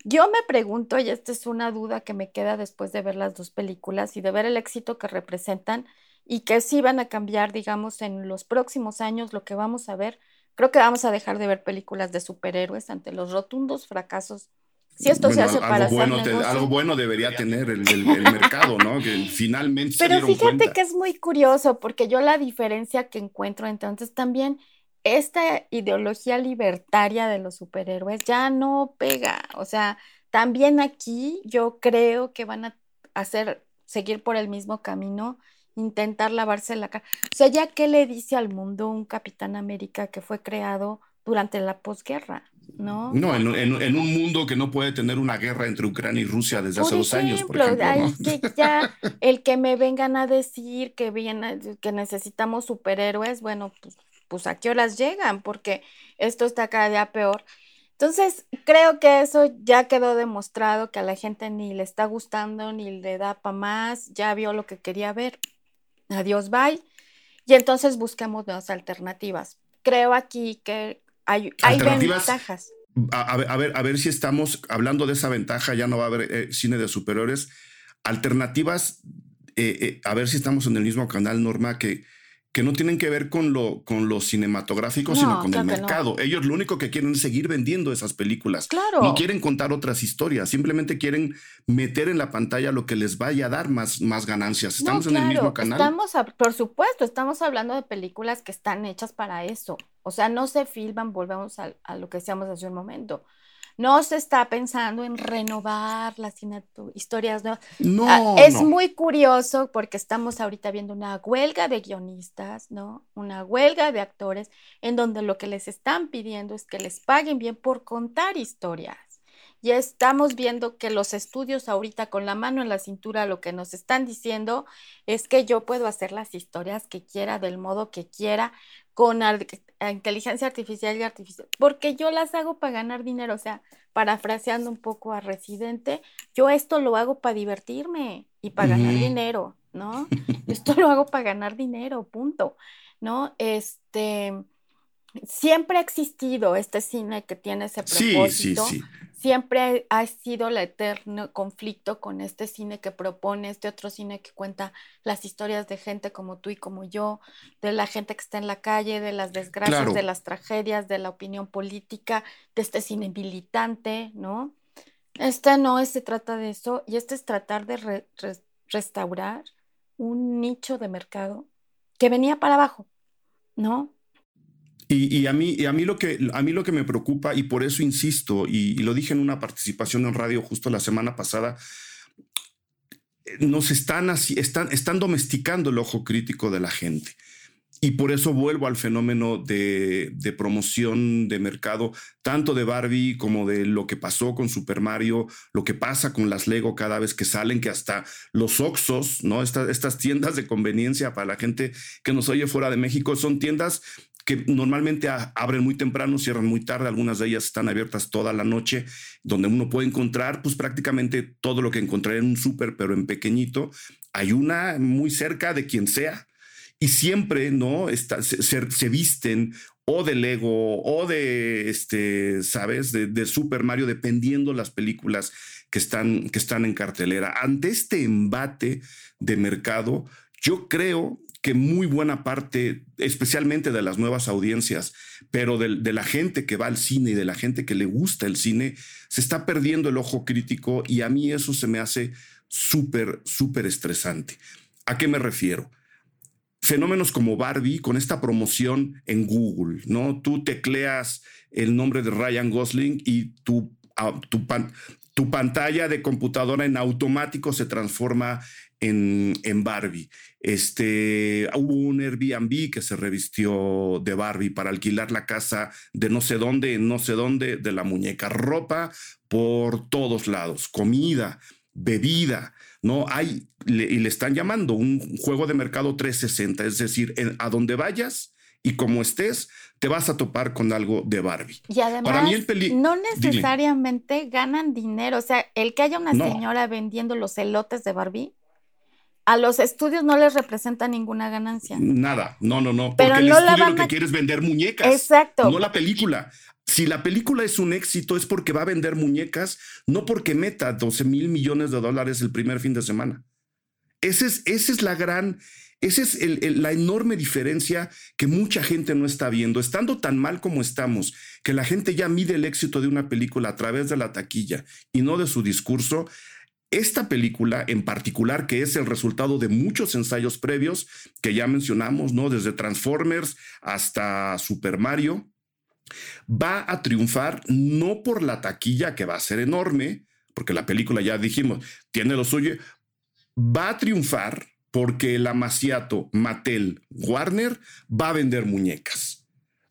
Yo me pregunto, y esta es una duda que me queda después de ver las dos películas y de ver el éxito que representan, y que sí van a cambiar, digamos, en los próximos años lo que vamos a ver. Creo que vamos a dejar de ver películas de superhéroes ante los rotundos fracasos. Si esto se hace para hacer negocio, algo bueno debería tener el mercado, ¿no? Que finalmente se dieron cuenta. Pero fíjate que es muy curioso, porque yo la diferencia que encuentro entonces también, esta ideología libertaria de los superhéroes ya no pega. O sea, también aquí yo creo que van a seguir por el mismo camino, intentar lavarse la cara. O sea, ¿ya qué le dice al mundo un Capitán América que fue creado durante la posguerra, no? No, en un mundo que no puede tener una guerra entre Ucrania y Rusia desde hace 2 años, por ejemplo, ¿no? Ay, que ya el que me vengan a decir que necesitamos superhéroes, bueno, pues a qué horas llegan, porque esto está cada día peor. Entonces, creo que eso ya quedó demostrado, que a la gente ni le está gustando, ni le da para más, ya vio lo que quería ver. Adiós, bye. Y entonces busquemos nuevas alternativas. Creo aquí que hay ventajas. A ver si estamos hablando de esa ventaja, ya no va a haber cine de superhéroes. Alternativas, a ver si estamos en el mismo canal, Norma, que que no tienen que ver con lo cinematográfico, no, sino con el mercado. No. Ellos lo único que quieren es seguir vendiendo esas películas. Claro. No quieren contar otras historias, simplemente quieren meter en la pantalla lo que les vaya a dar más ganancias. Estamos no, claro, en el mismo canal. Por supuesto, estamos hablando de películas que están hechas para eso. O sea, no se filman, volvemos a lo que decíamos hace un momento. No se está pensando en renovar las historias nuevas. No, es no. Muy curioso porque estamos ahorita viendo una huelga de guionistas, ¿no? Una huelga de actores en donde lo que les están pidiendo es que les paguen bien por contar historias. Ya estamos viendo que los estudios ahorita con la mano en la cintura lo que nos están diciendo es que yo puedo hacer las historias que quiera, del modo que quiera, con inteligencia artificial y artificial, porque yo las hago para ganar dinero. O sea, parafraseando un poco a Residente, yo esto lo hago para divertirme y para ganar dinero, ¿no? Esto lo hago para ganar dinero, punto, ¿no? Siempre ha existido este cine que tiene ese propósito. Sí. Siempre ha sido el eterno conflicto con este cine que propone, este otro cine que cuenta las historias de gente como tú y como yo, de la gente que está en la calle, de las desgracias, claro, de las tragedias, de la opinión política, de este cine militante, ¿no? No se trata de eso, y es tratar de restaurar un nicho de mercado que venía para abajo, ¿no? Y a mí lo que me preocupa, y por eso insisto, y lo dije en una participación en radio justo la semana pasada, nos están domesticando el ojo crítico de la gente. Y por eso vuelvo al fenómeno de promoción de mercado, tanto de Barbie como de lo que pasó con Super Mario, lo que pasa con las Lego cada vez que salen, que hasta los Oxxos, ¿no? Estas tiendas de conveniencia para la gente que nos oye fuera de México, son tiendas que normalmente abren muy temprano, cierran muy tarde, algunas de ellas están abiertas toda la noche, donde uno puede encontrar pues prácticamente todo lo que encontraría en un súper, pero en pequeñito. Hay una muy cerca de quien sea y siempre, ¿no? Se visten o de Lego o de, ¿sabes? De Super Mario, dependiendo las películas que están en cartelera. Ante este embate de mercado, yo creo que muy buena parte, especialmente de las nuevas audiencias, pero de la gente que va al cine y de la gente que le gusta el cine, se está perdiendo el ojo crítico, y a mí eso se me hace súper, súper estresante. ¿A qué me refiero? Fenómenos como Barbie con esta promoción en Google, ¿no? Tú tecleas el nombre de Ryan Gosling y tu pantalla de computadora en automático se transforma en Barbie. Hubo un Airbnb que se revistió de Barbie para alquilar la casa de no sé dónde de la muñeca. Ropa por todos lados, comida, bebida, ¿no? Y le están llamando un juego de mercado 360, es decir, a donde vayas y como estés, te vas a topar con algo de Barbie. Y además, para mí no necesariamente ganan dinero. O sea, el que haya una señora vendiendo los elotes de Barbie, a los estudios no les representa ninguna ganancia. Nada, no. Pero porque el estudio lo que quiere es vender muñecas. Exacto. No la película. Si la película es un éxito es porque va a vender muñecas, no porque meta $12 mil millones el primer fin de semana. Esa es la enorme diferencia que mucha gente no está viendo. Estando tan mal como estamos, que la gente ya mide el éxito de una película a través de la taquilla y no de su discurso. Esta película en particular, que es el resultado de muchos ensayos previos que ya mencionamos, ¿no? Desde Transformers hasta Super Mario, va a triunfar no por la taquilla, que va a ser enorme, porque la película, ya dijimos, tiene lo suyo. Va a triunfar porque el amaciato Mattel Warner va a vender muñecas.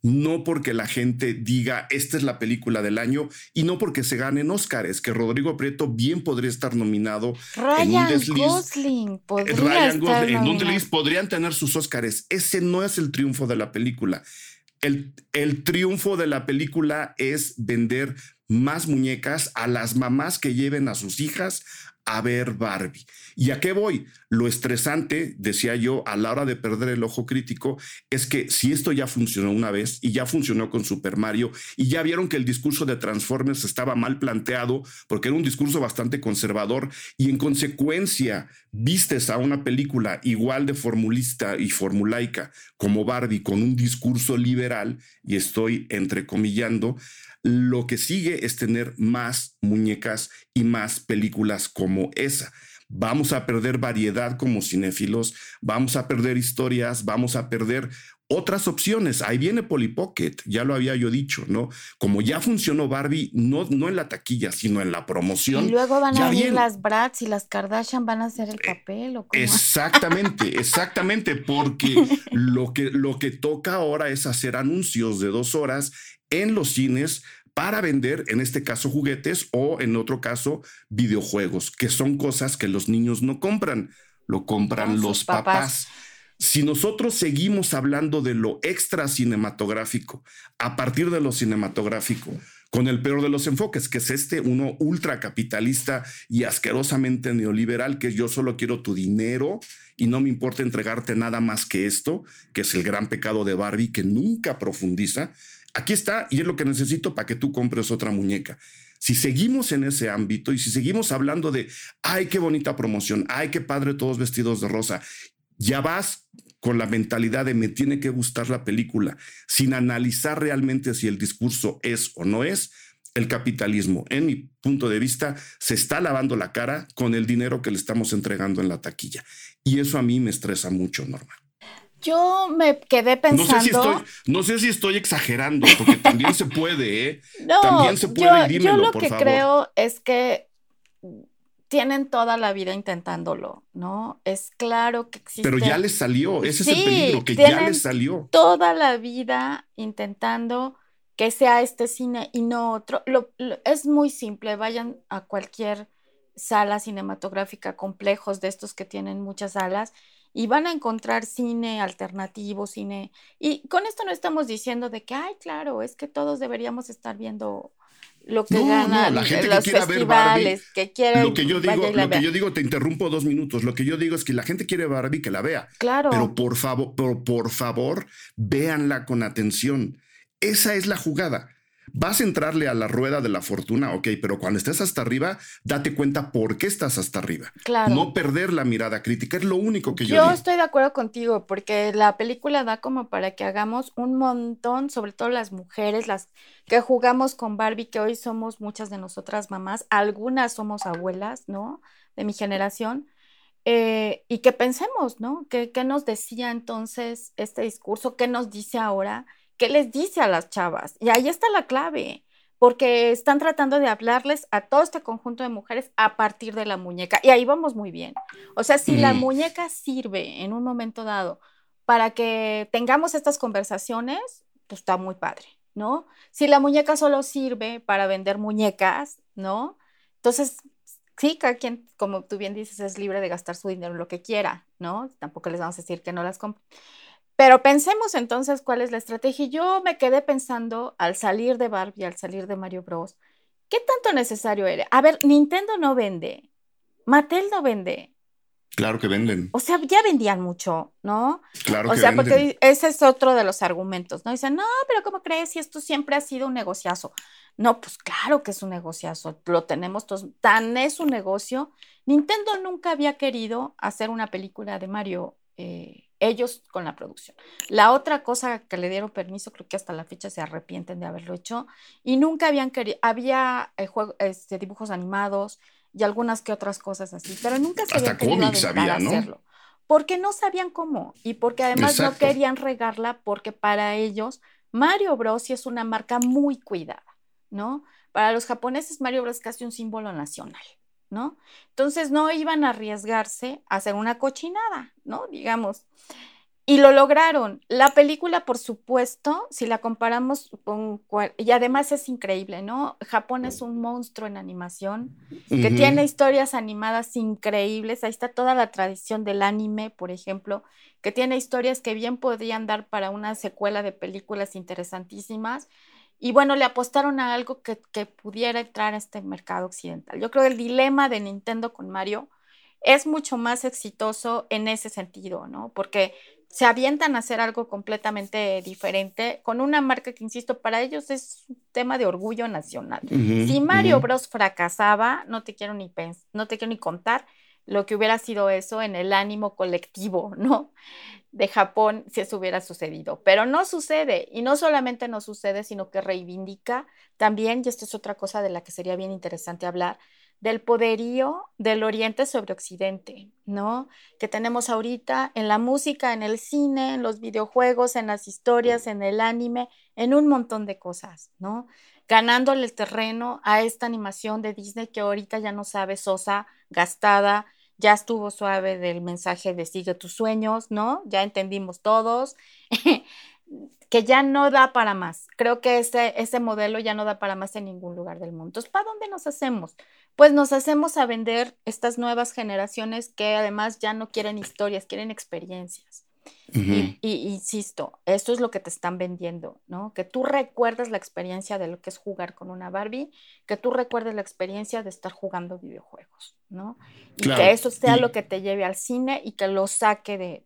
No porque la gente diga esta es la película del año, y no porque se ganen Óscares, que Rodrigo Prieto bien podría estar nominado. Ryan Gosling en un desliz podrían tener sus Óscares. Ese no es el triunfo de la película. El triunfo de la película es vender más muñecas a las mamás que lleven a sus hijas a ver Barbie. ¿Y a qué voy? Lo estresante, decía yo, a la hora de perder el ojo crítico, es que si esto ya funcionó una vez y ya funcionó con Super Mario y ya vieron que el discurso de Transformers estaba mal planteado porque era un discurso bastante conservador y en consecuencia vistes a una película igual de formulista y formulaica como Barbie con un discurso liberal, y estoy entrecomillando, lo que sigue es tener más muñecas y más películas como esa. Vamos a perder variedad como cinéfilos, vamos a perder historias, vamos a perder otras opciones. Ahí viene Polly Pocket, ya lo había yo dicho, ¿no? Como ya funcionó Barbie, no en la taquilla, sino en la promoción. Y luego van a venir las Bratz y las Kardashian van a hacer el papel. ¿O cómo? Exactamente, exactamente, porque lo que toca ahora es hacer anuncios de 2 horas en los cines para vender, en este caso, juguetes o, en otro caso, videojuegos, que son cosas que los niños no compran, lo compran los papás. Si nosotros seguimos hablando de lo extra cinematográfico, a partir de lo cinematográfico, con el peor de los enfoques, que es uno ultracapitalista y asquerosamente neoliberal, que yo solo quiero tu dinero y no me importa entregarte nada más que esto, que es el gran pecado de Barbie, que nunca profundiza. Aquí está y es lo que necesito para que tú compres otra muñeca. Si seguimos en ese ámbito y si seguimos hablando de ¡ay, qué bonita promoción! ¡Ay, qué padre, todos vestidos de rosa! Ya vas con la mentalidad de me tiene que gustar la película, sin analizar realmente si el discurso es o no es. El capitalismo, en mi punto de vista, se está lavando la cara con el dinero que le estamos entregando en la taquilla. Y eso a mí me estresa mucho, Norma. Yo me quedé pensando... No sé si estoy exagerando, porque también se puede, ¿eh? No, también se puede, dímelo, por favor. Yo lo que creo es que tienen toda la vida intentándolo, ¿no? Es claro que existe... Pero ya les salió, ese es el peligro, que ya les salió. Toda la vida intentando que sea este cine y no otro. Es muy simple, vayan a cualquier sala cinematográfica, complejos de estos que tienen muchas salas, y van a encontrar cine alternativo, cine... Y con esto no estamos diciendo de que, ay, claro, es que todos deberíamos estar viendo lo que ganan la gente los que quiera festivales, ver Barbie, que quieren... Lo que yo digo, te interrumpo 2 minutos, lo que yo digo es que la gente quiere Barbie, que la vea. Claro. Pero por favor, véanla con atención. Esa es la jugada. Vas a entrarle a la rueda de la fortuna, ok, pero cuando estés hasta arriba, date cuenta por qué estás hasta arriba. Claro. No perder la mirada crítica, es lo único que yo digo. Yo estoy de acuerdo contigo, porque la película da como para que hagamos un montón, sobre todo las mujeres, las que jugamos con Barbie, que hoy somos muchas de nosotras mamás, algunas somos abuelas, ¿no? De mi generación. Y que pensemos, ¿no? ¿Qué nos decía entonces este discurso? ¿Qué nos dice ahora? ¿Qué les dice a las chavas? Y ahí está la clave, porque están tratando de hablarles a todo este conjunto de mujeres a partir de la muñeca. Y ahí vamos muy bien. O sea, si la muñeca sirve en un momento dado para que tengamos estas conversaciones, pues está muy padre, ¿no? Si la muñeca solo sirve para vender muñecas, ¿no? Entonces, sí, cada quien, como tú bien dices, es libre de gastar su dinero en lo que quiera, ¿no? Tampoco les vamos a decir que no las compren. Pero pensemos entonces cuál es la estrategia. Yo me quedé pensando al salir de Barbie, al salir de Mario Bros. ¿Qué tanto necesario era? A ver, Nintendo no vende. Mattel no vende. Claro que venden. O sea, ya vendían mucho, ¿no? Claro que venden. O sea, porque ese es otro de los argumentos, ¿no? Dicen, no, pero ¿cómo crees? Si esto siempre ha sido un negociazo. No, pues claro que es un negociazo. Lo tenemos todos. Tan es un negocio. Nintendo nunca había querido hacer una película de Mario ellos con la producción. La otra cosa que le dieron permiso, creo que hasta la fecha se arrepienten de haberlo hecho, y nunca habían querido, había dibujos animados y algunas que otras cosas así, pero nunca se habían querido aventar, ¿no? Hacerlo. Porque no sabían cómo, y porque además no querían regarla, porque para ellos Mario Bros. Sí es una marca muy cuidada, ¿no? Para los japoneses Mario Bros. Es casi un símbolo nacional, ¿no? Entonces no iban a arriesgarse a hacer una cochinada, ¿no? Digamos. Y lo lograron. La película, por supuesto, si la comparamos con... Y además es increíble, ¿no? Japón es un monstruo en animación que tiene historias animadas increíbles. Ahí está toda la tradición del anime, por ejemplo, que tiene historias que bien podrían dar para una secuela de películas interesantísimas. Y bueno, le apostaron a algo que pudiera entrar a este mercado occidental. Yo creo que el dilema de Nintendo con Mario es mucho más exitoso en ese sentido, ¿no? Porque se avientan a hacer algo completamente diferente con una marca que, insisto, para ellos es un tema de orgullo nacional. Uh-huh, si Mario Bros. Fracasaba, no te quiero ni contar lo que hubiera sido eso en el ánimo colectivo, ¿no?, de Japón, si eso hubiera sucedido. Pero no sucede, y no solamente no sucede, sino que reivindica también, y esto es otra cosa de la que sería bien interesante hablar, del poderío del Oriente sobre Occidente, ¿no?, que tenemos ahorita en la música, en el cine, en los videojuegos, en las historias, en el anime, en un montón de cosas, ¿no?, ganándole el terreno a esta animación de Disney que ahorita ya no sabe sosa, gastada, ya estuvo suave del mensaje de sigue tus sueños, ¿no?, ya entendimos todos, que ya no da para más. Creo que ese modelo ya no da para más en ningún lugar del mundo. Entonces, ¿para dónde nos hacemos? Pues nos hacemos a vender estas nuevas generaciones que además ya no quieren historias, quieren experiencias. Uh-huh. Y insisto, esto es lo que te están vendiendo, ¿no? Que tú recuerdes la experiencia de lo que es jugar con una Barbie, que tú recuerdes la experiencia de estar jugando videojuegos, ¿no? Y claro, que eso sea lo que te lleve al cine y que lo saque de...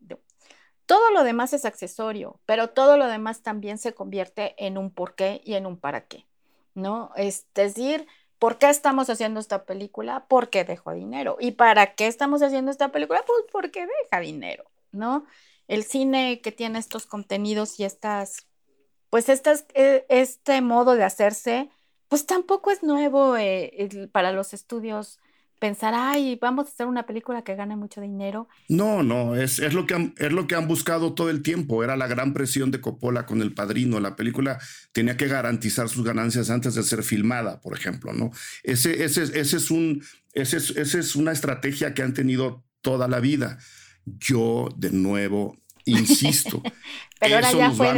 Todo lo demás es accesorio, pero todo lo demás también se convierte en un porqué y en un para qué, ¿no? Es decir, ¿por qué estamos haciendo esta película? Porque dejó dinero. ¿Y para qué estamos haciendo esta película? Pues porque deja dinero, ¿no? El cine que tiene estos contenidos y este modo de hacerse, pues tampoco es nuevo para los estudios. Pensar, ay, vamos a hacer una película que gane mucho dinero. No, es lo que han buscado todo el tiempo. Era la gran presión de Coppola con El Padrino. La película tenía que garantizar sus ganancias antes de ser filmada, por ejemplo, ¿no? Esa es una estrategia que han tenido toda la vida. Yo, de nuevo, insisto, pero eso ahora ya fue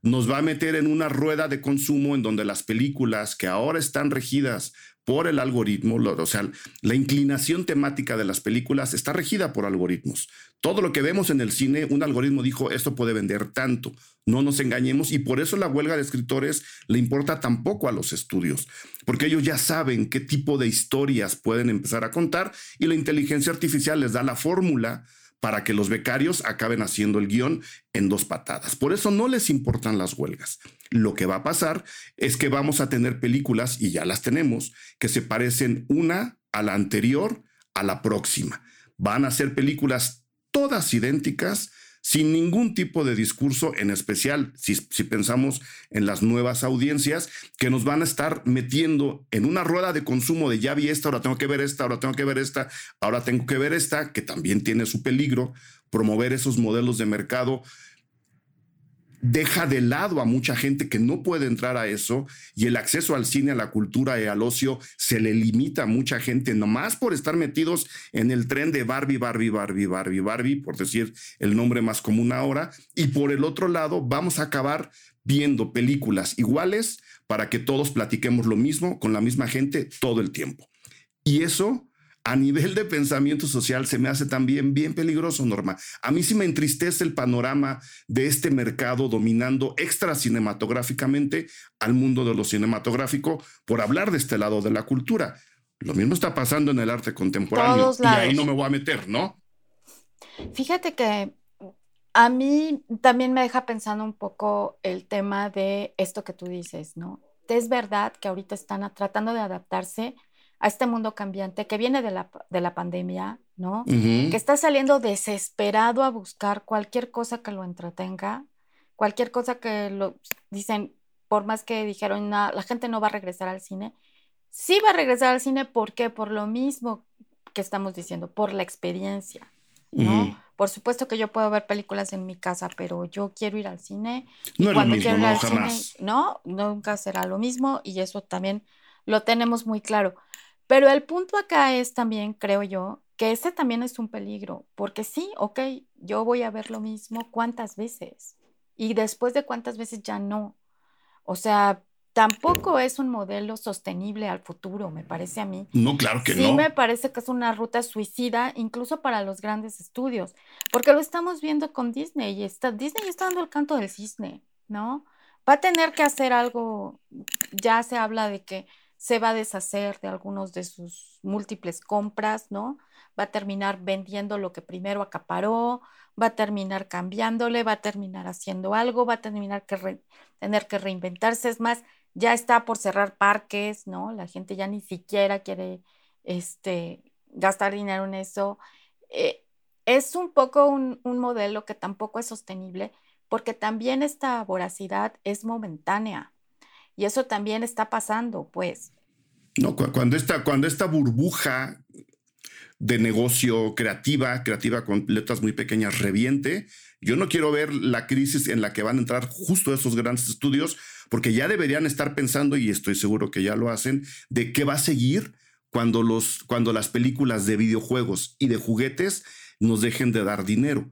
nos va a meter en una rueda de consumo en donde las películas que ahora están regidas por el algoritmo, o sea, la inclinación temática de las películas está regida por algoritmos. Todo lo que vemos en el cine, un algoritmo dijo, esto puede vender tanto, no nos engañemos, y por eso la huelga de escritores le importa tan poco a los estudios, porque ellos ya saben qué tipo de historias pueden empezar a contar y la inteligencia artificial les da la fórmula para que los becarios acaben haciendo el guión en dos patadas. Por eso no les importan las huelgas. Lo que va a pasar es que vamos a tener películas, y ya las tenemos, que se parecen una a la anterior, a la próxima. Van a ser películas todas idénticas, sin ningún tipo de discurso, en especial si pensamos en las nuevas audiencias, que nos van a estar metiendo en una rueda de consumo de ya vi esta, ahora tengo que ver esta, ahora tengo que ver esta, ahora tengo que ver esta, que también tiene su peligro. Promover esos modelos de mercado deja de lado a mucha gente que no puede entrar a eso, y el acceso al cine, a la cultura y al ocio se le limita a mucha gente nomás por estar metidos en el tren de Barbie, por decir el nombre más común ahora. Y por el otro lado, vamos a acabar viendo películas iguales para que todos platiquemos lo mismo con la misma gente todo el tiempo. Y eso, a nivel de pensamiento social, se me hace también bien peligroso, Norma. A mí sí me entristece el panorama de este mercado dominando extracinematográficamente al mundo de lo cinematográfico por hablar de este lado de la cultura. Lo mismo está pasando en el arte contemporáneo. Y ahí no me voy a meter, ¿no? Fíjate que a mí también me deja pensando un poco el tema de esto que tú dices, ¿no? Es verdad que ahorita están tratando de adaptarse a este mundo cambiante que viene de la pandemia, ¿no? Uh-huh. Que está saliendo desesperado a buscar cualquier cosa que lo entretenga, cualquier cosa que lo... Dicen, por más que dijeron, no, la gente no va a regresar al cine. Sí va a regresar al cine, ¿por qué? Por lo mismo que estamos diciendo, por la experiencia, ¿no? Uh-huh. Por supuesto que yo puedo ver películas en mi casa, pero yo quiero ir al cine. No es lo mismo, no, jamás. No, nunca será lo mismo, y eso también lo tenemos muy claro. Pero el punto acá es también, creo yo, que ese también es un peligro, porque sí, ok, yo voy a ver lo mismo cuántas veces y después de cuántas veces ya no. O sea, tampoco es un modelo sostenible al futuro, me parece a mí. No, claro que no. Sí me parece que es una ruta suicida, incluso para los grandes estudios, porque lo estamos viendo con Disney, y Disney está dando el canto del cisne, ¿no? va a tener que hacer algo. Ya se habla de que se va a deshacer de algunos de sus múltiples compras, ¿no? Va a terminar vendiendo lo que primero acaparó, va a terminar cambiándole, va a terminar haciendo algo, va a terminar que tener que reinventarse. Es más, ya está por cerrar parques, ¿no? La gente ya ni siquiera quiere gastar dinero en eso. Es un poco un modelo que tampoco es sostenible, porque también esta voracidad es momentánea y eso también está pasando, pues. No, cuando esta burbuja de negocio creativa con letras muy pequeñas reviente, yo no quiero ver la crisis en la que van a entrar justo esos grandes estudios, porque ya deberían estar pensando, y estoy seguro que ya lo hacen, de qué va a seguir cuando las películas de videojuegos y de juguetes nos dejen de dar dinero.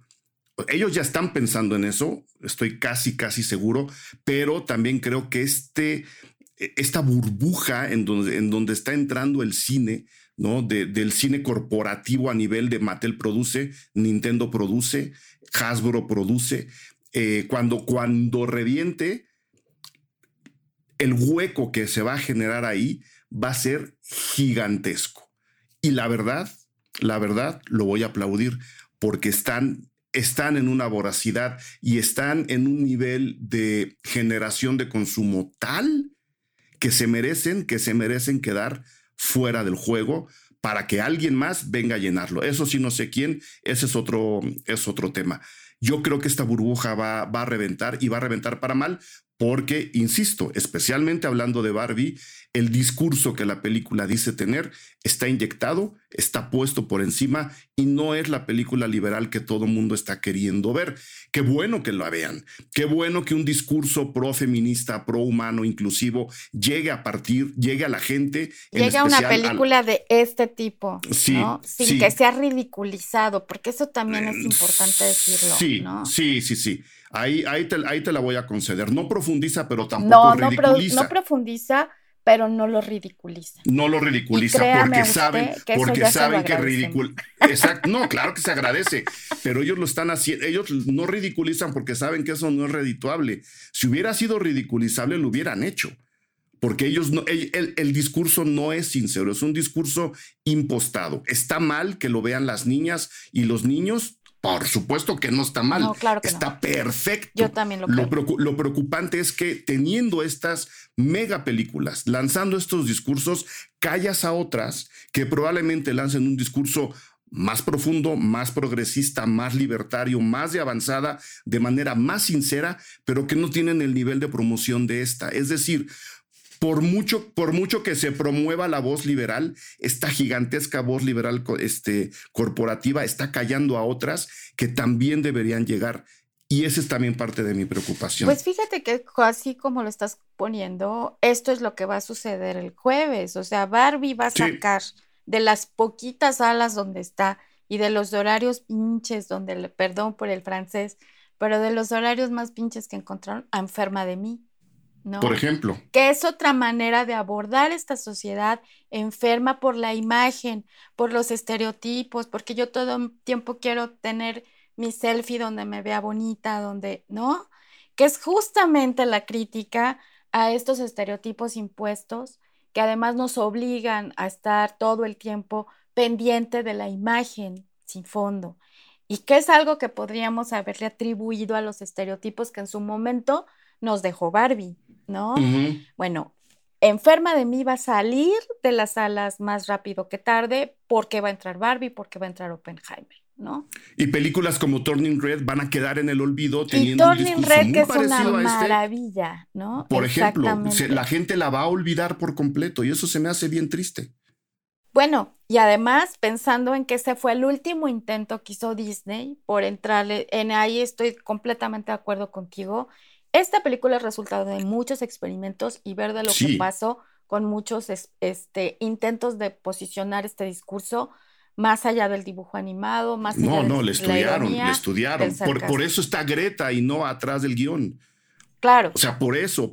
Ellos ya están pensando en eso, estoy casi seguro, pero también creo que esta burbuja en donde está entrando el cine, ¿no? Del cine corporativo a nivel de Mattel produce, Nintendo produce, Hasbro produce. Cuando reviente, el hueco que se va a generar ahí va a ser gigantesco. Y la verdad, lo voy a aplaudir, porque están en una voracidad y están en un nivel de generación de consumo tal que se merecen quedar fuera del juego para que alguien más venga a llenarlo. Eso sí, no sé quién, ese es otro tema. Yo creo que esta burbuja va a reventar, y va a reventar para mal, porque, insisto, especialmente hablando de Barbie, el discurso que la película dice tener está inyectado, está puesto por encima, y no es la película liberal que todo mundo está queriendo ver. Qué bueno que la vean, qué bueno que un discurso pro-feminista, pro-humano, inclusivo, llegue a la gente. Llegue a una película de este tipo, sí, ¿no? Sin que sea ridiculizado, porque eso también es importante decirlo. Sí, ¿no? Sí. Ahí te la voy a conceder. No profundiza, pero tampoco ridiculiza. No profundiza, pero no lo ridiculiza. No lo ridiculiza porque saben que es ridículo. Exacto. No, claro que se agradece, pero ellos lo están haciendo. Ellos no ridiculizan porque saben que eso no es redituable. Si hubiera sido ridiculizable, lo hubieran hecho. Porque ellos no, el discurso no es sincero, es un discurso impostado. Está mal que lo vean las niñas y los niños. Por supuesto que no está mal, no, claro que está perfecto. Yo también lo creo. Lo preocupante es que teniendo estas mega películas, lanzando estos discursos, callas a otras que probablemente lancen un discurso más profundo, más progresista, más libertario, más de avanzada, de manera más sincera, pero que no tienen el nivel de promoción de esta. Es decir, por mucho que se promueva la voz liberal, esta gigantesca voz liberal corporativa está callando a otras que también deberían llegar. Y esa es también parte de mi preocupación. Pues fíjate que así como lo estás poniendo, esto es lo que va a suceder el jueves. O sea, Barbie va a sacar de las poquitas salas donde está y de los horarios pinches donde, perdón por el francés, pero de los horarios más pinches que encontraron, a Enferma de Mí. ¿No? Por ejemplo. Que es otra manera de abordar esta sociedad enferma por la imagen, por los estereotipos, porque yo todo el tiempo quiero tener mi selfie donde me vea bonita, donde, ¿no? Que es justamente la crítica a estos estereotipos impuestos que además nos obligan a estar todo el tiempo pendiente de la imagen sin fondo. Y que es algo que podríamos haberle atribuido a los estereotipos que en su momento nos dejó Barbie, ¿no? Uh-huh. Bueno, Enferma de Mí va a salir de las salas más rápido que tarde porque va a entrar Barbie, porque va a entrar Oppenheimer, ¿no? Y películas como Turning Red van a quedar en el olvido teniendo un discurso muy parecido a este. Y Turning Red, que es una maravilla, ¿no? Por ejemplo, la gente la va a olvidar por completo y eso se me hace bien triste. Bueno, y además pensando en que ese fue el último intento que hizo Disney por entrarle, en ahí estoy completamente de acuerdo contigo. Esta película es resultado de muchos experimentos y ver de lo que pasó con muchos intentos de posicionar este discurso más allá del dibujo animado, más allá de le estudiaron. Por eso está Greta y no atrás del guión. Claro. O sea, por eso,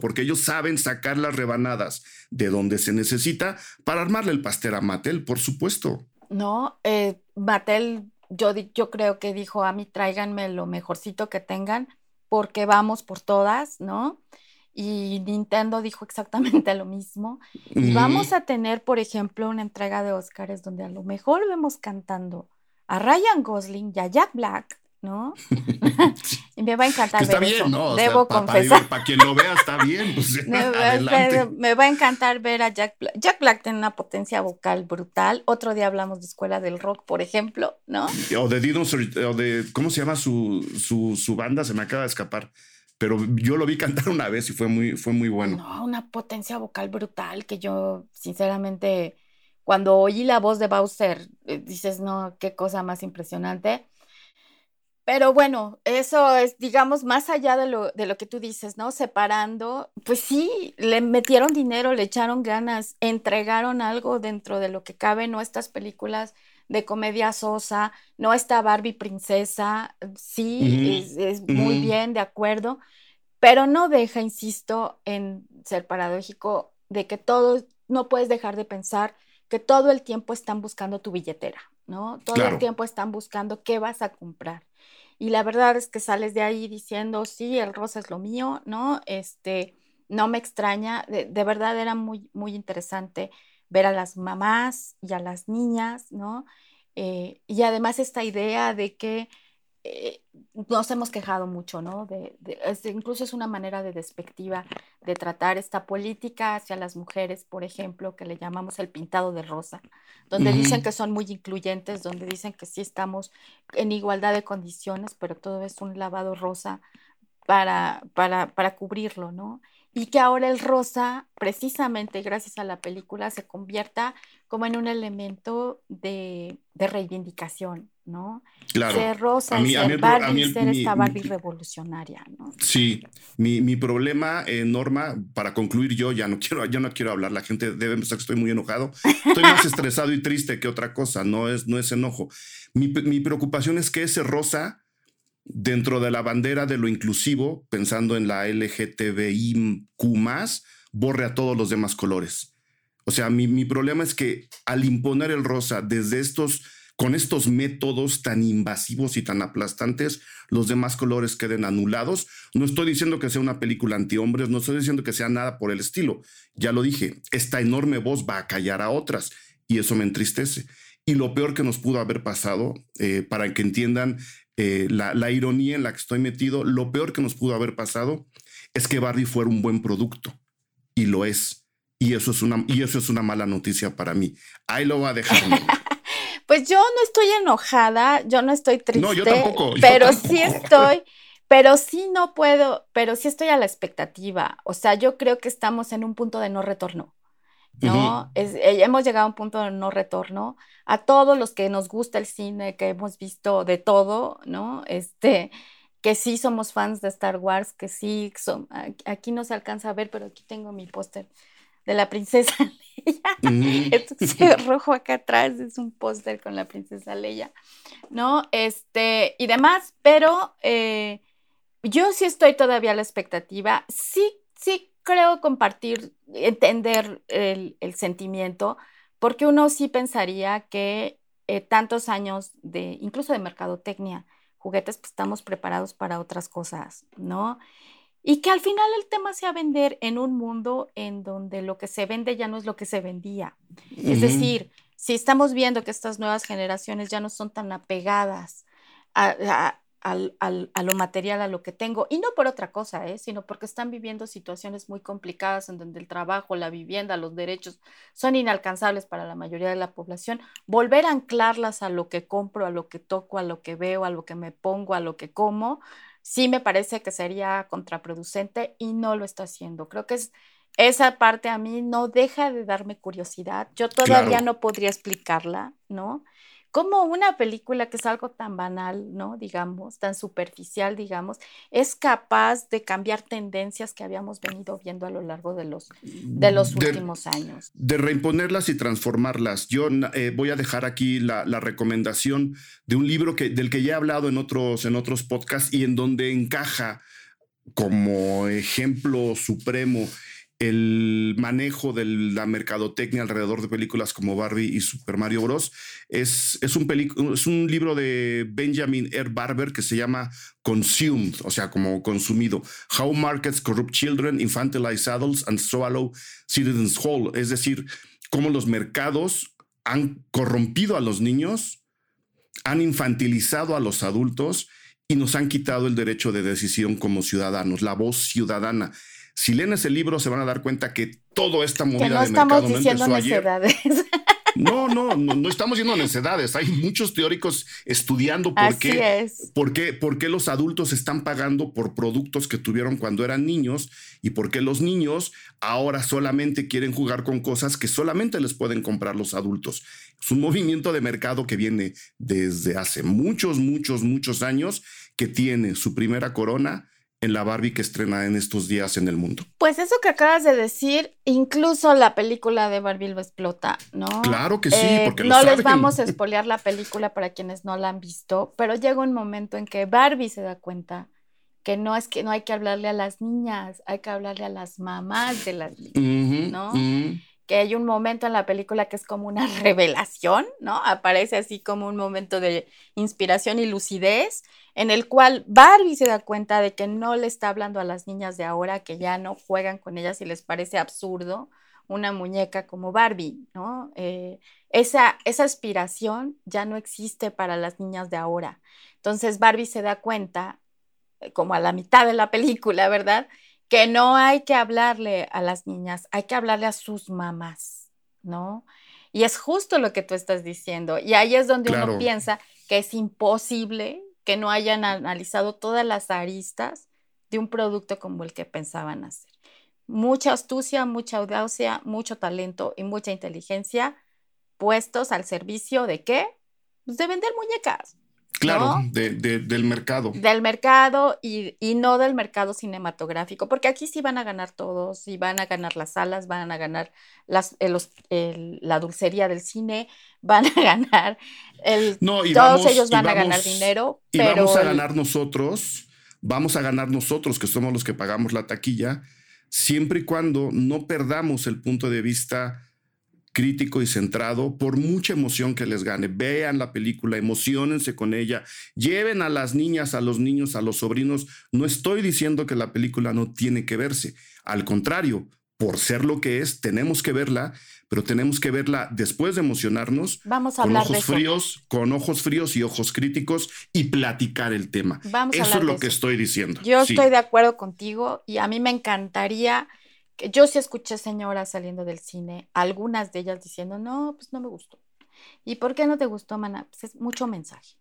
porque ellos saben sacar las rebanadas de donde se necesita para armarle el pastel a Mattel, por supuesto. No, Mattel, yo creo que dijo a mí, tráiganme lo mejorcito que tengan, porque vamos por todas, ¿no? Y Nintendo dijo exactamente lo mismo. Y vamos a tener, por ejemplo, una entrega de Óscares donde a lo mejor vemos cantando a Ryan Gosling y a Jack Black, ¿no? Y me va a encantar ver eso. Está bien, ¿no? Debo confesar. Para quien lo vea está bien. Pues, me va a encantar ver a Jack Black. Jack Black tiene una potencia vocal brutal. Otro día hablamos de Escuela del Rock, por ejemplo, ¿no? O de ¿cómo se llama su banda? Se me acaba de escapar. Pero yo lo vi cantar una vez y fue muy bueno. No, una potencia vocal brutal que yo, sinceramente, cuando oí la voz de Bowser, dices, no, qué cosa más impresionante. Pero bueno, eso es, digamos, más allá de lo que tú dices, ¿no? Separando, pues sí, le metieron dinero, le echaron ganas, entregaron algo dentro de lo que cabe, no estas películas de comedia sosa, no está Barbie princesa, sí, es muy bien, de acuerdo, pero no deja, insisto, en ser paradójico, de que todo, no puedes dejar de pensar que todo el tiempo están buscando tu billetera, ¿no? Todo el tiempo están buscando qué vas a comprar. Y la verdad es que sales de ahí diciendo, sí, el rosa es lo mío, ¿no? No me extraña, de verdad era muy, muy interesante ver a las mamás y a las niñas, ¿no? Y además esta idea de que nos hemos quejado mucho, ¿no? Incluso es una manera despectiva de tratar esta política hacia las mujeres, por ejemplo, que le llamamos el pintado de rosa, donde dicen que son muy incluyentes, donde dicen que sí estamos en igualdad de condiciones, pero todo es un lavado rosa para cubrirlo, ¿no? Y que ahora el rosa, precisamente gracias a la película, se convierta como en un elemento de reivindicación, ¿no? Claro. Ser rosa, ser Barbie revolucionaria, ¿no? Sí, mi problema, Norma, para concluir yo no quiero hablar, la gente debe pensar que estoy muy enojado, estoy más estresado y triste que otra cosa, no es enojo. Mi preocupación es que ese rosa, dentro de la bandera de lo inclusivo, pensando en la LGTBIQ+, borre a todos los demás colores. O sea, mi problema es que al imponer el rosa desde con estos métodos tan invasivos y tan aplastantes, los demás colores queden anulados. No estoy diciendo que sea una película antihombres, no estoy diciendo que sea nada por el estilo. Ya lo dije, esta enorme voz va a callar a otras y eso me entristece. Y lo peor que nos pudo haber pasado, para que entiendan la ironía en la que estoy metido, lo peor que nos pudo haber pasado es que Barbie fuera un buen producto, y lo es, y eso es una mala noticia para mí. Ahí lo voy a dejar, ¿no? Pues yo no estoy enojada, yo no estoy triste. No, yo tampoco. Pero sí estoy a la expectativa. O sea, yo creo que estamos en un punto de no retorno, ¿no? Uh-huh. Hemos llegado a un punto de no retorno. A todos los que nos gusta el cine, que hemos visto de todo, ¿no? Que sí somos fans de Star Wars, que sí son, aquí no se alcanza a ver, pero aquí tengo mi póster de la princesa Leia. Uh-huh. Este rojo acá atrás es un póster con la princesa Leia, ¿no? Y demás, pero yo sí estoy todavía a la expectativa. Sí creo compartir, entender el sentimiento, porque uno sí pensaría que tantos años incluso de mercadotecnia, juguetes, pues estamos preparados para otras cosas, ¿no? Y que al final el tema sea vender en un mundo en donde lo que se vende ya no es lo que se vendía. Uh-huh. Es decir, si estamos viendo que estas nuevas generaciones ya no son tan apegadas a lo material, a lo que tengo, y no por otra cosa, sino porque están viviendo situaciones muy complicadas en donde el trabajo, la vivienda, los derechos son inalcanzables para la mayoría de la población, volver a anclarlas a lo que compro, a lo que toco, a lo que veo, a lo que me pongo, a lo que como, sí me parece que sería contraproducente y no lo está haciendo. Creo que esa parte a mí no deja de darme curiosidad, yo todavía no podría explicarla, ¿no? Como una película que es algo tan banal, ¿no? Digamos, tan superficial, digamos, es capaz de cambiar tendencias que habíamos venido viendo a lo largo de los últimos años. De reimponerlas y transformarlas. Yo voy a dejar aquí la recomendación de un libro del que ya he hablado en otros podcasts y en donde encaja como ejemplo supremo el manejo de la mercadotecnia alrededor de películas como Barbie y Super Mario Bros. Es un libro de Benjamin R. Barber que se llama Consumed, o sea, como consumido. How Markets Corrupt Children, Infantilize Adults and Swallow Citizens Whole. Es decir, cómo los mercados han corrompido a los niños, han infantilizado a los adultos y nos han quitado el derecho de decisión como ciudadanos, la voz ciudadana. Si leen ese libro se van a dar cuenta que toda esta movida no de mercado no empezó ayer. No estamos diciendo necedades. Hay muchos teóricos estudiando por qué los adultos están pagando por productos que tuvieron cuando eran niños y por qué los niños ahora solamente quieren jugar con cosas que solamente les pueden comprar los adultos. Es un movimiento de mercado que viene desde hace muchos años, que tiene su primera corona en la Barbie que estrena en estos días en el mundo. Pues eso que acabas de decir, incluso la película de Barbie lo explota, ¿no? Claro que sí, porque no les vamos a spoilear la película para quienes no la han visto, pero llega un momento en que Barbie se da cuenta que no hay que hablarle a las niñas, hay que hablarle a las mamás de las niñas, ¿no? Uh-huh. Que hay un momento en la película que es como una revelación, ¿no? Aparece así como un momento de inspiración y lucidez, en el cual Barbie se da cuenta de que no le está hablando a las niñas de ahora, que ya no juegan con ellas y les parece absurdo una muñeca como Barbie, ¿no? Esa aspiración ya no existe para las niñas de ahora. Entonces Barbie se da cuenta, como a la mitad de la película, ¿verdad?, que no hay que hablarle a las niñas, hay que hablarle a sus mamás, ¿no? Y es justo lo que tú estás diciendo. Y ahí es donde uno piensa que es imposible que no hayan analizado todas las aristas de un producto como el que pensaban hacer. Mucha astucia, mucha audacia, mucho talento y mucha inteligencia puestos al servicio ¿de qué? Pues de vender muñecas. Claro, ¿no? Del mercado. Del mercado y no del mercado cinematográfico, porque aquí sí van a ganar todos, y van a ganar las salas, van a ganar la dulcería del cine, van a ganar, ellos van a ganar dinero. Y pero vamos a ganar nosotros, que somos los que pagamos la taquilla, siempre y cuando no perdamos el punto de vista crítico y centrado por mucha emoción que les gane. Vean la película, emociónense con ella, lleven a las niñas, a los niños, a los sobrinos. No estoy diciendo que la película no tiene que verse. Al contrario, por ser lo que es, tenemos que verla, pero tenemos que verla después de emocionarnos. Vamos a hablar de eso. Con ojos fríos y ojos críticos y platicar el tema. Eso es lo que estoy diciendo. Yo estoy de acuerdo contigo y a mí me encantaría... Yo sí escuché señoras saliendo del cine, algunas de ellas diciendo, no, pues no me gustó. ¿Y por qué no te gustó, maná? Pues es mucho mensaje.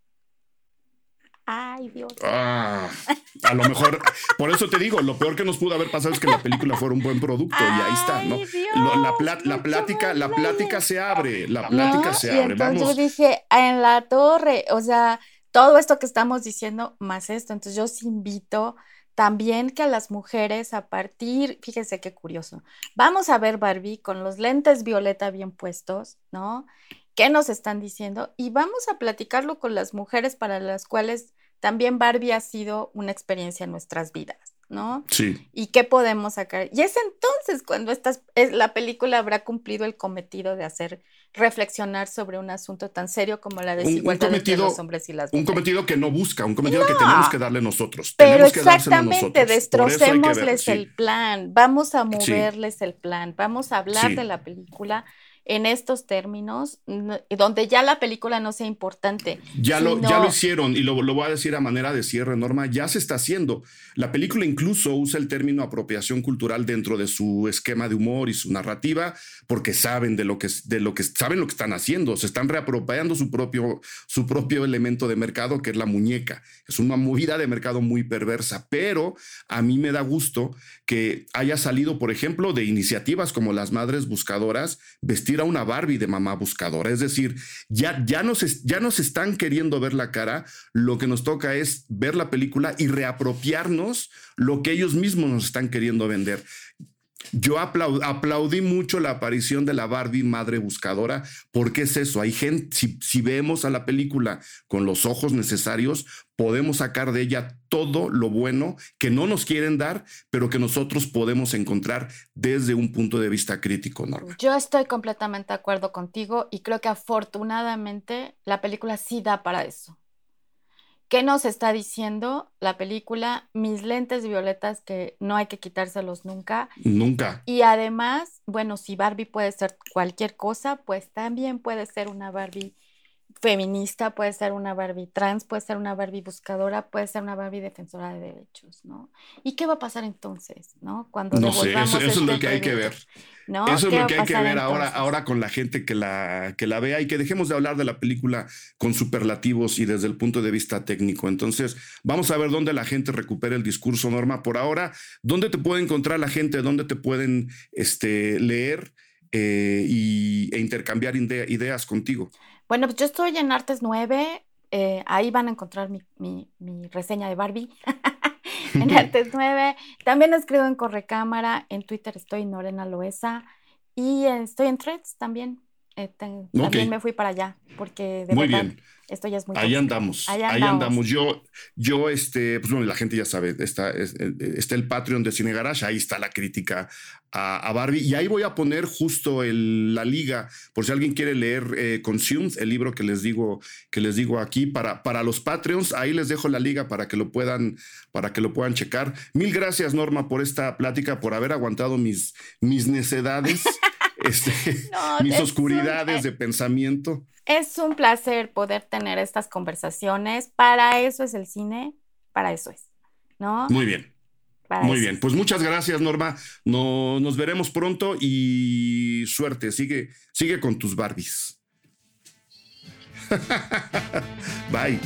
Ay, Dios. Ah, a lo mejor, por eso te digo, lo peor que nos pudo haber pasado es que la película fuera un buen producto. Ay, y ahí está, ¿no? Dios, la plática se abre. Entonces vamos. Yo dije, en la torre, o sea, todo esto que estamos diciendo, más esto. Entonces yo os invito... También que a las mujeres fíjense qué curioso, vamos a ver Barbie con los lentes violeta bien puestos, ¿no? ¿Qué nos están diciendo? Y vamos a platicarlo con las mujeres para las cuales también Barbie ha sido una experiencia en nuestras vidas, ¿no? Sí. ¿Y qué podemos sacar? Y es entonces cuando la película habrá cumplido el cometido de hacer reflexionar sobre un asunto tan serio como la desigualdad entre los hombres y las mujeres. Un cometido que no busca, que tenemos que darle nosotros. Pero exactamente, destrocémosles el plan, vamos a moverles el plan, vamos a hablar de la película en estos términos, donde ya la película no sea importante. Ya lo hicieron, y lo voy a decir a manera de cierre, Norma, ya se está haciendo. La película incluso usa el término apropiación cultural dentro de su esquema de humor y su narrativa, porque saben saben lo que están haciendo, se están reapropiando su propio elemento de mercado, que es la muñeca. Es una movida de mercado muy perversa, pero a mí me da gusto que haya salido, por ejemplo, de iniciativas como las Madres Buscadoras, vestir a una Barbie de mamá buscadora. Es decir, ya nos están queriendo ver la cara. Lo que nos toca es ver la película y reapropiarnos lo que ellos mismos nos están queriendo vender. Yo aplaudí mucho la aparición de la Barbie madre buscadora, porque es eso. Hay gente, si vemos a la película con los ojos necesarios, podemos sacar de ella todo lo bueno que no nos quieren dar, pero que nosotros podemos encontrar desde un punto de vista crítico, Norma. Yo estoy completamente de acuerdo contigo y creo que afortunadamente la película sí da para eso. ¿Qué nos está diciendo la película? Mis lentes violetas, que no hay que quitárselos nunca. Nunca. Y además, bueno, si Barbie puede ser cualquier cosa, pues también puede ser una Barbie feminista, puede ser una Barbie trans, puede ser una Barbie buscadora, puede ser una Barbie defensora de derechos, ¿no? ¿Y qué va a pasar entonces, no? Cuando no sé, eso es lo que hay que ver. ¿No? Eso es lo que hay que ver ahora con la gente que la vea, y que dejemos de hablar de la película con superlativos y desde el punto de vista técnico. Entonces, vamos a ver dónde la gente recupera el discurso, Norma. Por ahora, ¿dónde te puede encontrar la gente? ¿Dónde te pueden leer e intercambiar ideas contigo? Bueno, pues yo estoy en Artes 9, ahí van a encontrar mi reseña de Barbie, en Artes 9. También escribo en Corre Cámara, en Twitter estoy Norma Loeza, y estoy en Threads también. También me fui para allá, porque de muy verdad, bien. Esto ya es muy... Ahí andamos. Pues bueno, la gente ya sabe, está el Patreon de Cinegarage, ahí está la crítica a Barbie, y ahí voy a poner justo la liga, por si alguien quiere leer Consumed, el libro que les digo aquí, para los Patreons, ahí les dejo la liga para que lo puedan checar. Mil gracias, Norma, por esta plática, por haber aguantado mis necedades. Mis oscuridades de pensamiento. Es un placer poder tener estas conversaciones. Para eso es el cine, para eso es, ¿no? Muy bien. Muy bien. Pues muchas gracias, Norma. Nos veremos pronto y suerte. Sigue con tus Barbies. Bye.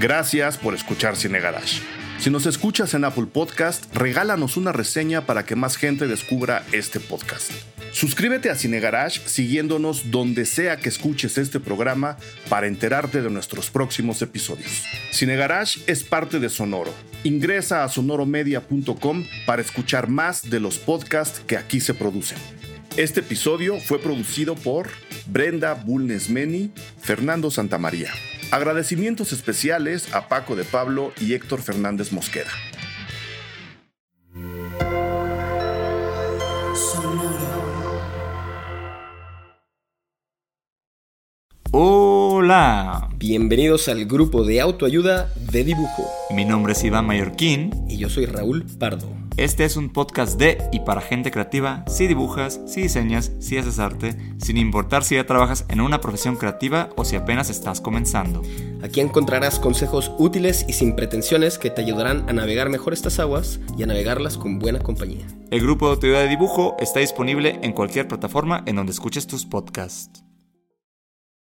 Gracias por escuchar Cinegarage. Si nos escuchas en Apple Podcast, regálanos una reseña para que más gente descubra este podcast. Suscríbete a Cinegarage siguiéndonos donde sea que escuches este programa para enterarte de nuestros próximos episodios. Cinegarage es parte de Sonoro. Ingresa a sonoromedia.com para escuchar más de los podcasts que aquí se producen. Este episodio fue producido por Brenda Bulnesmeni, Fernando Santamaría. Agradecimientos especiales a Paco de Pablo y Héctor Fernández Mosqueda. Hola, bienvenidos al grupo de autoayuda de dibujo. Mi nombre es Iván Mallorquín. Y yo soy Raúl Pardo. Este es un podcast de y para gente creativa. Si dibujas, si diseñas, si haces arte, sin importar si ya trabajas en una profesión creativa o si apenas estás comenzando. Aquí encontrarás consejos útiles y sin pretensiones que te ayudarán a navegar mejor estas aguas y a navegarlas con buena compañía. El grupo de autoayuda de dibujo está disponible en cualquier plataforma en donde escuches tus podcasts.